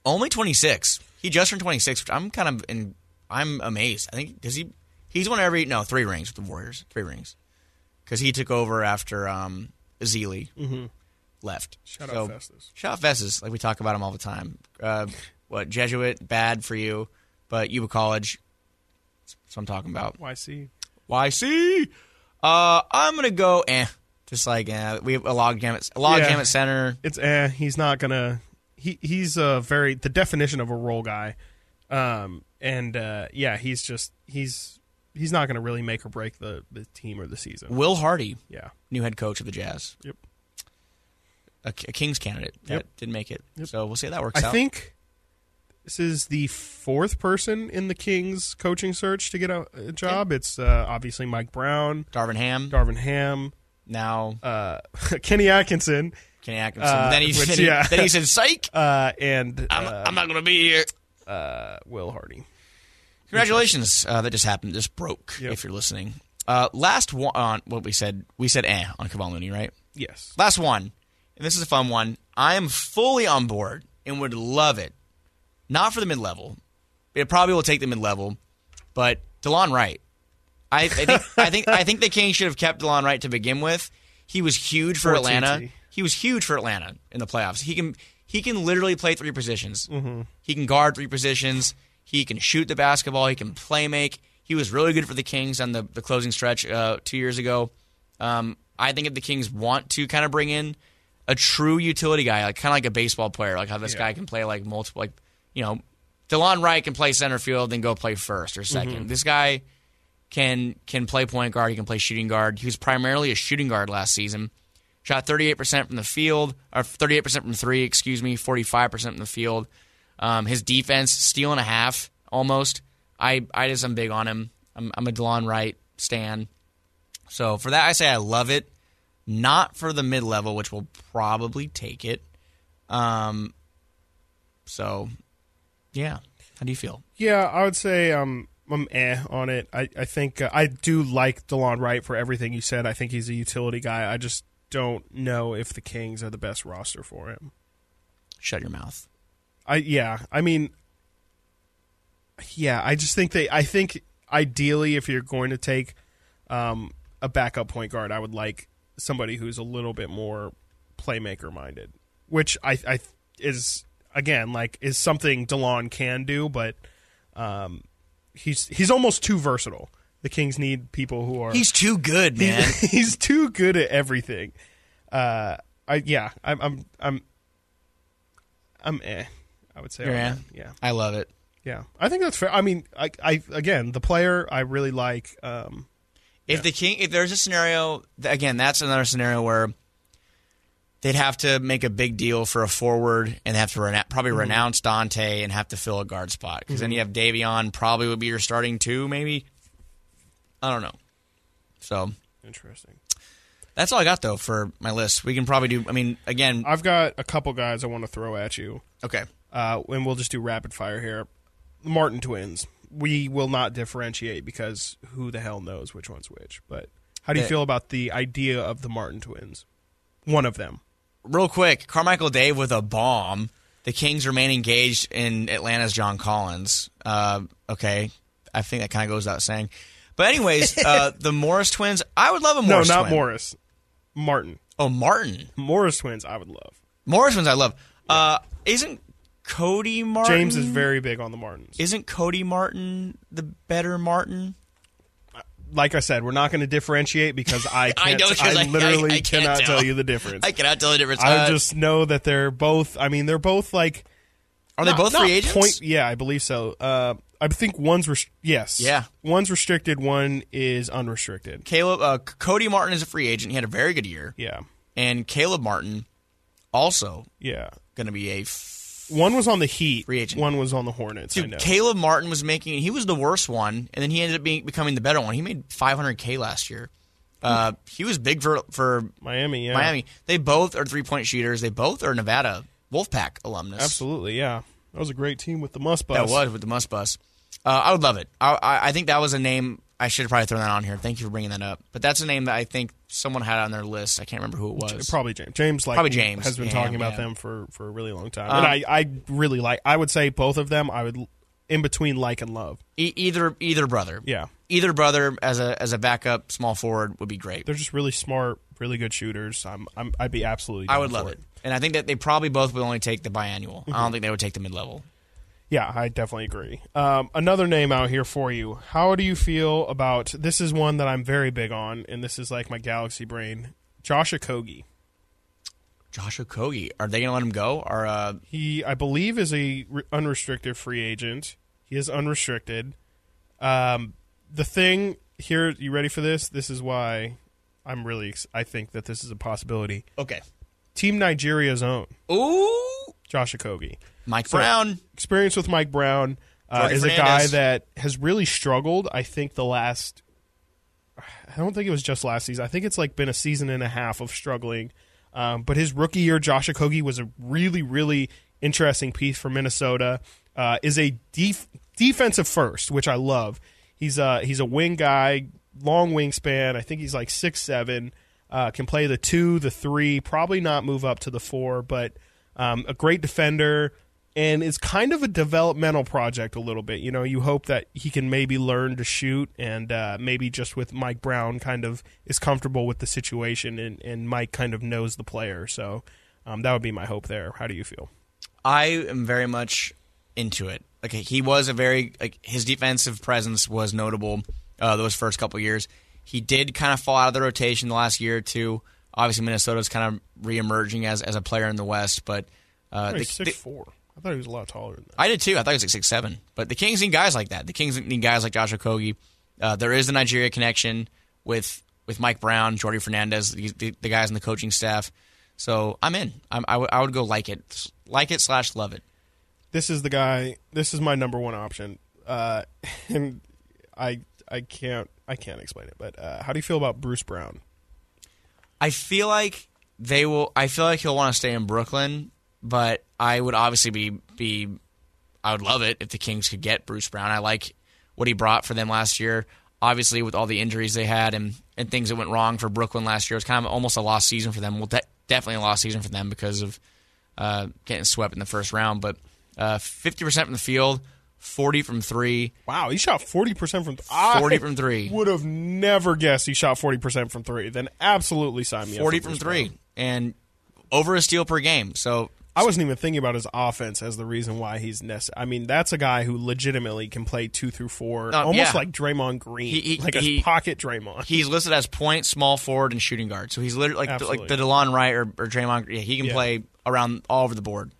Only twenty-six. He just turned twenty-six, which I'm kind of in, I'm amazed. I think, does he, he's won every, no, three rings with the Warriors. Three rings. Because he took over after um, Ezeli mm-hmm. left. Shout so, out Festus. Shout out Festus. Like we talk about him all the time. Uh, what, Jesuit, bad for you. But Yuba College. So I'm talking about Y C. Y C. Uh, I'm gonna go eh, just like eh. We have a log jam at a log yeah. jam at center. It's eh. He's not gonna. He he's a very the definition of a role guy, um, and uh, yeah, he's just he's he's not gonna really make or break the, the team or the season. Will Hardy, yeah, new head coach of the Jazz. Yep. A, a Kings candidate. That yep. Didn't make it. Yep. So we'll see how that works I out. I think. This is the fourth person in the Kings coaching search to get a, a job. Yeah. It's uh, obviously Mike Brown. Darvin Ham. Darvin Ham. Now. Uh, Kenny Atkinson. Kenny Atkinson. Uh, then, he, which, then, yeah. he, then he said, psych. Uh, and I'm, uh, I'm not going to be here. Uh, Will Hardy. Congratulations. Uh, that just happened. This broke, yep. if you're listening. Uh, last one. On what we said. We said eh on Kevon Looney, right? Yes. Last one. And this is a fun one. I am fully on board and would love it. Not for the mid-level. It probably will take the mid-level, but DeLon Wright. I, I think I think I think the Kings should have kept DeLon Wright to begin with. He was huge for Atlanta. He was huge for Atlanta in the playoffs. He can he can literally play three positions. Mm-hmm. He can guard three positions. He can shoot the basketball. He can play make. He was really good for the Kings on the, the closing stretch uh, two years ago. Um, I think if the Kings want to kind of bring in a true utility guy, like kind of like a baseball player, like how this yeah. guy can play like multiple like. You know, DeLon Wright can play center field and go play first or second. Mm-hmm. This guy can can play point guard. He can play shooting guard. He was primarily a shooting guard last season. Shot thirty-eight percent from the field, or thirty-eight percent from three, excuse me, forty-five percent from the field. Um, his defense, steal and a half almost. I, I just am big on him. I'm, I'm a DeLon Wright stan. So for that, I say I love it. Not for the mid-level, which will probably take it. Um, so... Yeah. How do you feel? Yeah, I would say um, I'm eh on it. I, I think uh, I do like DeLon Wright for everything you said. I think he's a utility guy. I just don't know if the Kings are the best roster for him. Shut your mouth. I Yeah. I mean, yeah, I just think they – I think ideally if you're going to take um, a backup point guard, I would like somebody who's a little bit more playmaker-minded, which I, I is – Again, like, is something DeLon can do, but um, he's he's almost too versatile. The Kings need people who are... He's too good, man. He's, he's too good at everything. Uh, I yeah, I'm I'm I'm I'm eh. I would say You're eh. yeah. I love it. Yeah, I think that's fair. I mean, I, I again the player I really like. Um, if yeah. the King, if there's a scenario again, that's another scenario where. They'd have to make a big deal for a forward and have to rena- probably mm-hmm. renounce Dante and have to fill a guard spot. Because mm-hmm. then you have Davion probably would be your starting two, maybe. I don't know. So interesting. That's all I got, though, for my list. We can probably do, I mean, again. I've got a couple guys I want to throw at you. Okay. Uh, and we'll just do rapid fire here. The Martin twins. We will not differentiate because who the hell knows which one's which. But how do you they, feel about the idea of the Martin twins? One of them. real quick, Carmichael Dave with a bomb. The Kings remain engaged in Atlanta's John Collins. Uh, okay, I think that kind of goes without saying. But anyways, uh, the Morris twins, I would love a Morris twin. No, not twin. Morris. Martin. Oh, Martin. Morris twins, I would love. Morris twins, I love. Yeah. Uh, isn't Cody Martin? James is very big on the Martins. Isn't Cody Martin the better Martin? Like I said, we're not going to differentiate because I can't. I, I literally I, I can't cannot tell. tell you the difference. I cannot tell the difference. I uh, just know that they're both. I mean, they're both like. Are not, they both free agents? Point, yeah, I believe so. Uh, I think one's rest- yes, yeah, one's restricted. One is unrestricted. Caleb uh, Cody Martin is a free agent. He had a very good year. Yeah, and Caleb Martin also. Yeah, going to be a. F- One was on the Heat. Free agent. One was on the Hornets. Dude, I know. Caleb Martin was making. He was the worst one, and then he ended up being, becoming the better one. He made five hundred K last year. Uh, he was big for for Miami. Yeah. Miami. They both are three point shooters. They both are Nevada Wolfpack alumnus. Absolutely. Yeah. That was a great team with the Must Bus. That was with the Must Bus. Uh, I would love it. I, I I think that was a name I should have probably thrown that on here. Thank you for bringing that up. But that's a name that I think someone had on their list. I can't remember who it was. Probably James. James, like, Probably James. has been yeah, talking about yeah. them for, for a really long time. Um, and I, I really like – I would say both of them I would in between like and love. E- either either brother. Yeah. Either brother as a as a backup small forward would be great. They're just really smart, really good shooters. I'm, I'm, I'd be absolutely – I would love it. it. And I think that they probably both would only take the biannual. Mm-hmm. I don't think they would take the mid-level. Yeah, I definitely agree. Um, another name out here for you. How do you feel about, this is one that I'm very big on, and this is like my galaxy brain, Josh Okogie. Josh Okogie. Are they going to let him go? Or, uh... He, I believe, is a re- unrestricted free agent. He is unrestricted. Um, the thing here, you ready for this? This is why I'm really, ex- I think that this is a possibility. Okay. Team Nigeria's own. Ooh! Josh Okogie. Mike Brown. So, experience with Mike Brown uh, is Fernandez. a guy that has really struggled, I think, the last – I don't think it was just last season. I think it's like been a season and a half of struggling. Um, but his rookie year, Josh Okogie, was a really, really interesting piece for Minnesota. Uh, is a def- defensive first, which I love. He's a, he's a wing guy, long wingspan. I think he's like six seven, uh, can play the two, the three, probably not move up to the four, but um, a great defender. And it's kind of a developmental project a little bit. You know, you hope that he can maybe learn to shoot and uh, maybe just with Mike Brown kind of is comfortable with the situation and, and Mike kind of knows the player. So um, that would be my hope there. How do you feel? I am very much into it. Like, he was a very like, – his defensive presence was notable uh, those first couple years. He did kind of fall out of the rotation the last year or two. Obviously, Minnesota's kind of reemerging as, as a player in the West. But uh, – six four. I thought he was a lot taller than that. I did, too. I thought he was like six seven. But the Kings need guys like that. The Kings need guys like Josh Okogie. Uh, there is the Nigeria connection with, with Mike Brown, Jordy Fernandez, the, the guys on the coaching staff. So I'm in. I'm, I, w- I would go like it. Like it slash love it. This is the guy. This is my number one option. Uh, and I I can't I can't explain it. But uh, how do you feel about Bruce Brown? I feel like they will. I feel like he'll want to stay in Brooklyn. But I would obviously be, be I would love it if the Kings could get Bruce Brown. I like what he brought for them last year. Obviously, with all the injuries they had and, and things that went wrong for Brooklyn last year, it was kind of almost a lost season for them. Well, de- definitely a lost season for them because of uh, getting swept in the first round. But uh, fifty percent from the field, forty from three. Wow, he shot forty percent from th- forty I from three. Would have never guessed he shot forty percent from three. Then absolutely sign me up. forty from Bruce three Brown. And over a steal per game. So. I wasn't even thinking about his offense as the reason why he's necessary. I mean, that's a guy who legitimately can play two through four, uh, almost yeah. like Draymond Green, he, he, like he, a pocket Draymond. He's listed as point, small forward, and shooting guard. So he's literally like, like the DeLon Wright or, or Draymond. Yeah, he can yeah. play around all over the board.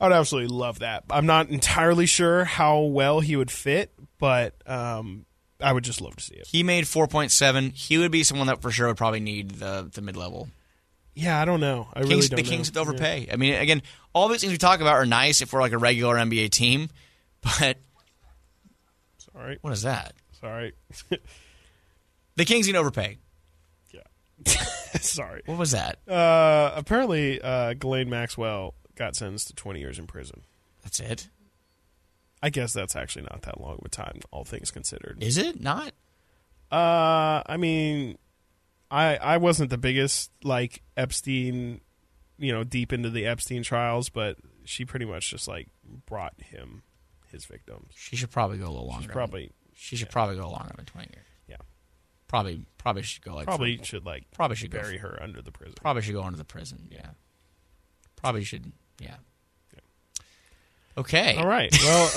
I would absolutely love that. I'm not entirely sure how well he would fit, but um, I would just love to see it. He made four point seven. He would be someone that for sure would probably need the, the mid-level. Yeah, I don't know. I Kings, really don't the Kings have to overpay. Yeah. I mean, again, all these things we talk about are nice if we're like a regular N B A team, but sorry, what is that? Sorry, the Kings need to overpay. Yeah, sorry. What was that? Uh, apparently, uh, Ghislaine Maxwell got sentenced to twenty years in prison. That's it. I guess that's actually not that long of a time, all things considered. Is it not? Uh, I mean. I, I wasn't the biggest, like, Epstein you know, deep into the Epstein trials, but she pretty much just like brought him his victims. She should probably go a little longer. She's probably she should yeah. probably go longer than twenty years. Yeah, probably probably should go like probably for, should like probably should bury go for, her under the prison. Probably should go under the prison. Yeah, probably should. Yeah. Okay. All right. Well,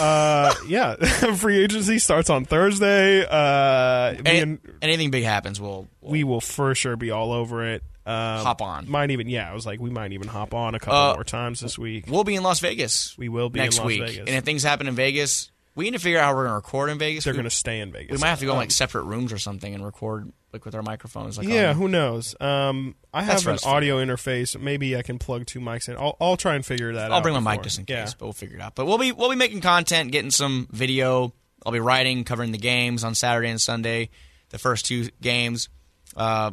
uh, yeah. Free agency starts on Thursday. Uh, Any, and, anything big happens, we'll, we'll we will for sure be all over it. Um, hop on. Might even. Yeah, I was like, we might even hop on a couple uh, more times this week. We'll be in Las Vegas. We will be next in Las week. Vegas. And if things happen in Vegas, we need to figure out how we're going to record in Vegas. They're going to stay in Vegas. We might have to go um, in like separate rooms or something and record like with our microphones. Like, yeah, on. Who knows? Um, I have an audio interface. Maybe I can plug two mics in. I'll I'll try and figure that out. I'll bring my mic just in case, but we'll figure it out. But we'll be we'll be making content, getting some video. I'll be writing, covering the games on Saturday and Sunday, the first two games. Uh,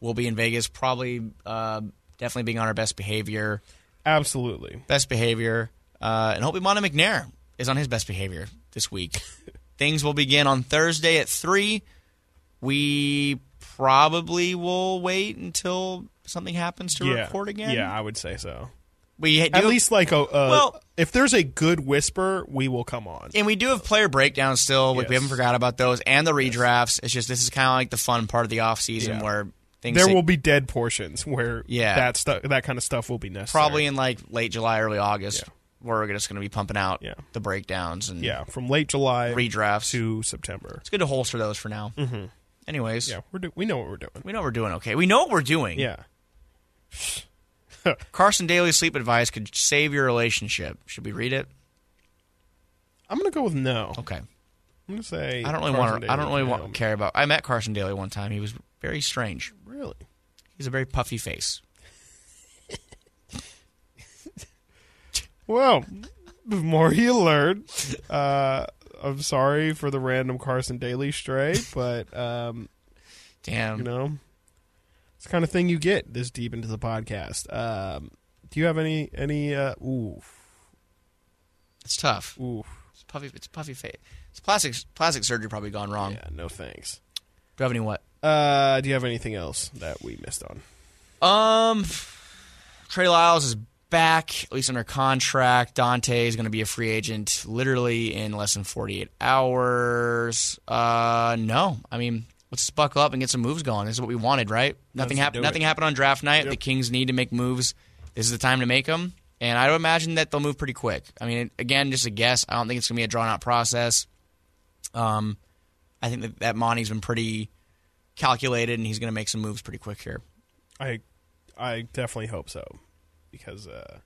we'll be in Vegas, probably uh, definitely being on our best behavior. Absolutely. Best behavior. Uh, and hopefully Monty McNair is on his best behavior this week. Things will begin on Thursday at three. We probably will wait until something happens to yeah. record again. Yeah, I would say so. We do, at least like a uh, well, if there's a good whisper, we will come on. And we do have player breakdowns still. Yes. We haven't forgot about those and the redrafts. Yes. It's just this is kind of like the fun part of the off season yeah. where things there say, will be dead portions where yeah. that stuff that kind of stuff will be necessary. Probably in like late July, early August. Yeah. We're just going to be pumping out yeah. the breakdowns and yeah, from late July redrafts to September. It's good to holster those for now. Mm-hmm. Anyways, yeah, we're do- we know what we're doing. We know what we're doing. Okay, we know what we're doing. Yeah. Carson Daly's sleep advice could save your relationship. Should we read it? I'm gonna go with no. Okay. I'm gonna say I don't really want. I don't really want to care about. I met Carson Daly one time. He was very strange. Really? He's a very puffy face. Well, the more you learn. Uh, I'm sorry for the random Carson Daly stray, but um, damn, you know, it's the kind of thing you get this deep into the podcast. Um, do you have any any? Uh, ooh, it's tough. Ooh, it's puffy. It's puffy face. It's plastic. Plastic surgery probably gone wrong. Yeah, no thanks. Do you have any what? Uh, do you have anything else that we missed on? Um, Trey Lyles is back, at least under contract. Dante is going to be a free agent literally in less than forty-eight hours. Uh, no. I mean, let's buckle up and get some moves going. This is what we wanted, right? Nothing, hap- nothing happened on draft night. Yep. The Kings need to make moves. This is the time to make them. And I would imagine that they'll move pretty quick. I mean, again, just a guess. I don't think it's going to be a drawn-out process. Um, I think that, that Monty's been pretty calculated, and he's going to make some moves pretty quick here. I, I definitely hope so. Because uh,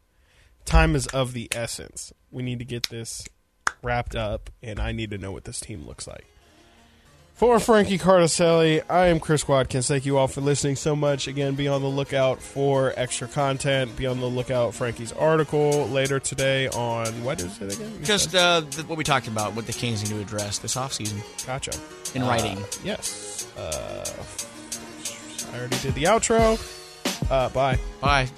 time is of the essence. We need to get this wrapped up, and I need to know what this team looks like. For Frankie Cardicelli, I am Chris Watkins. Thank you all for listening so much. Again, be on the lookout for extra content. Be on the lookout for Frankie's article later today on, what is it again? Just uh, what we talked about, what the Kings need to address this offseason. Gotcha. In uh, writing. Yes. Uh, I already did the outro. Uh, bye. Bye.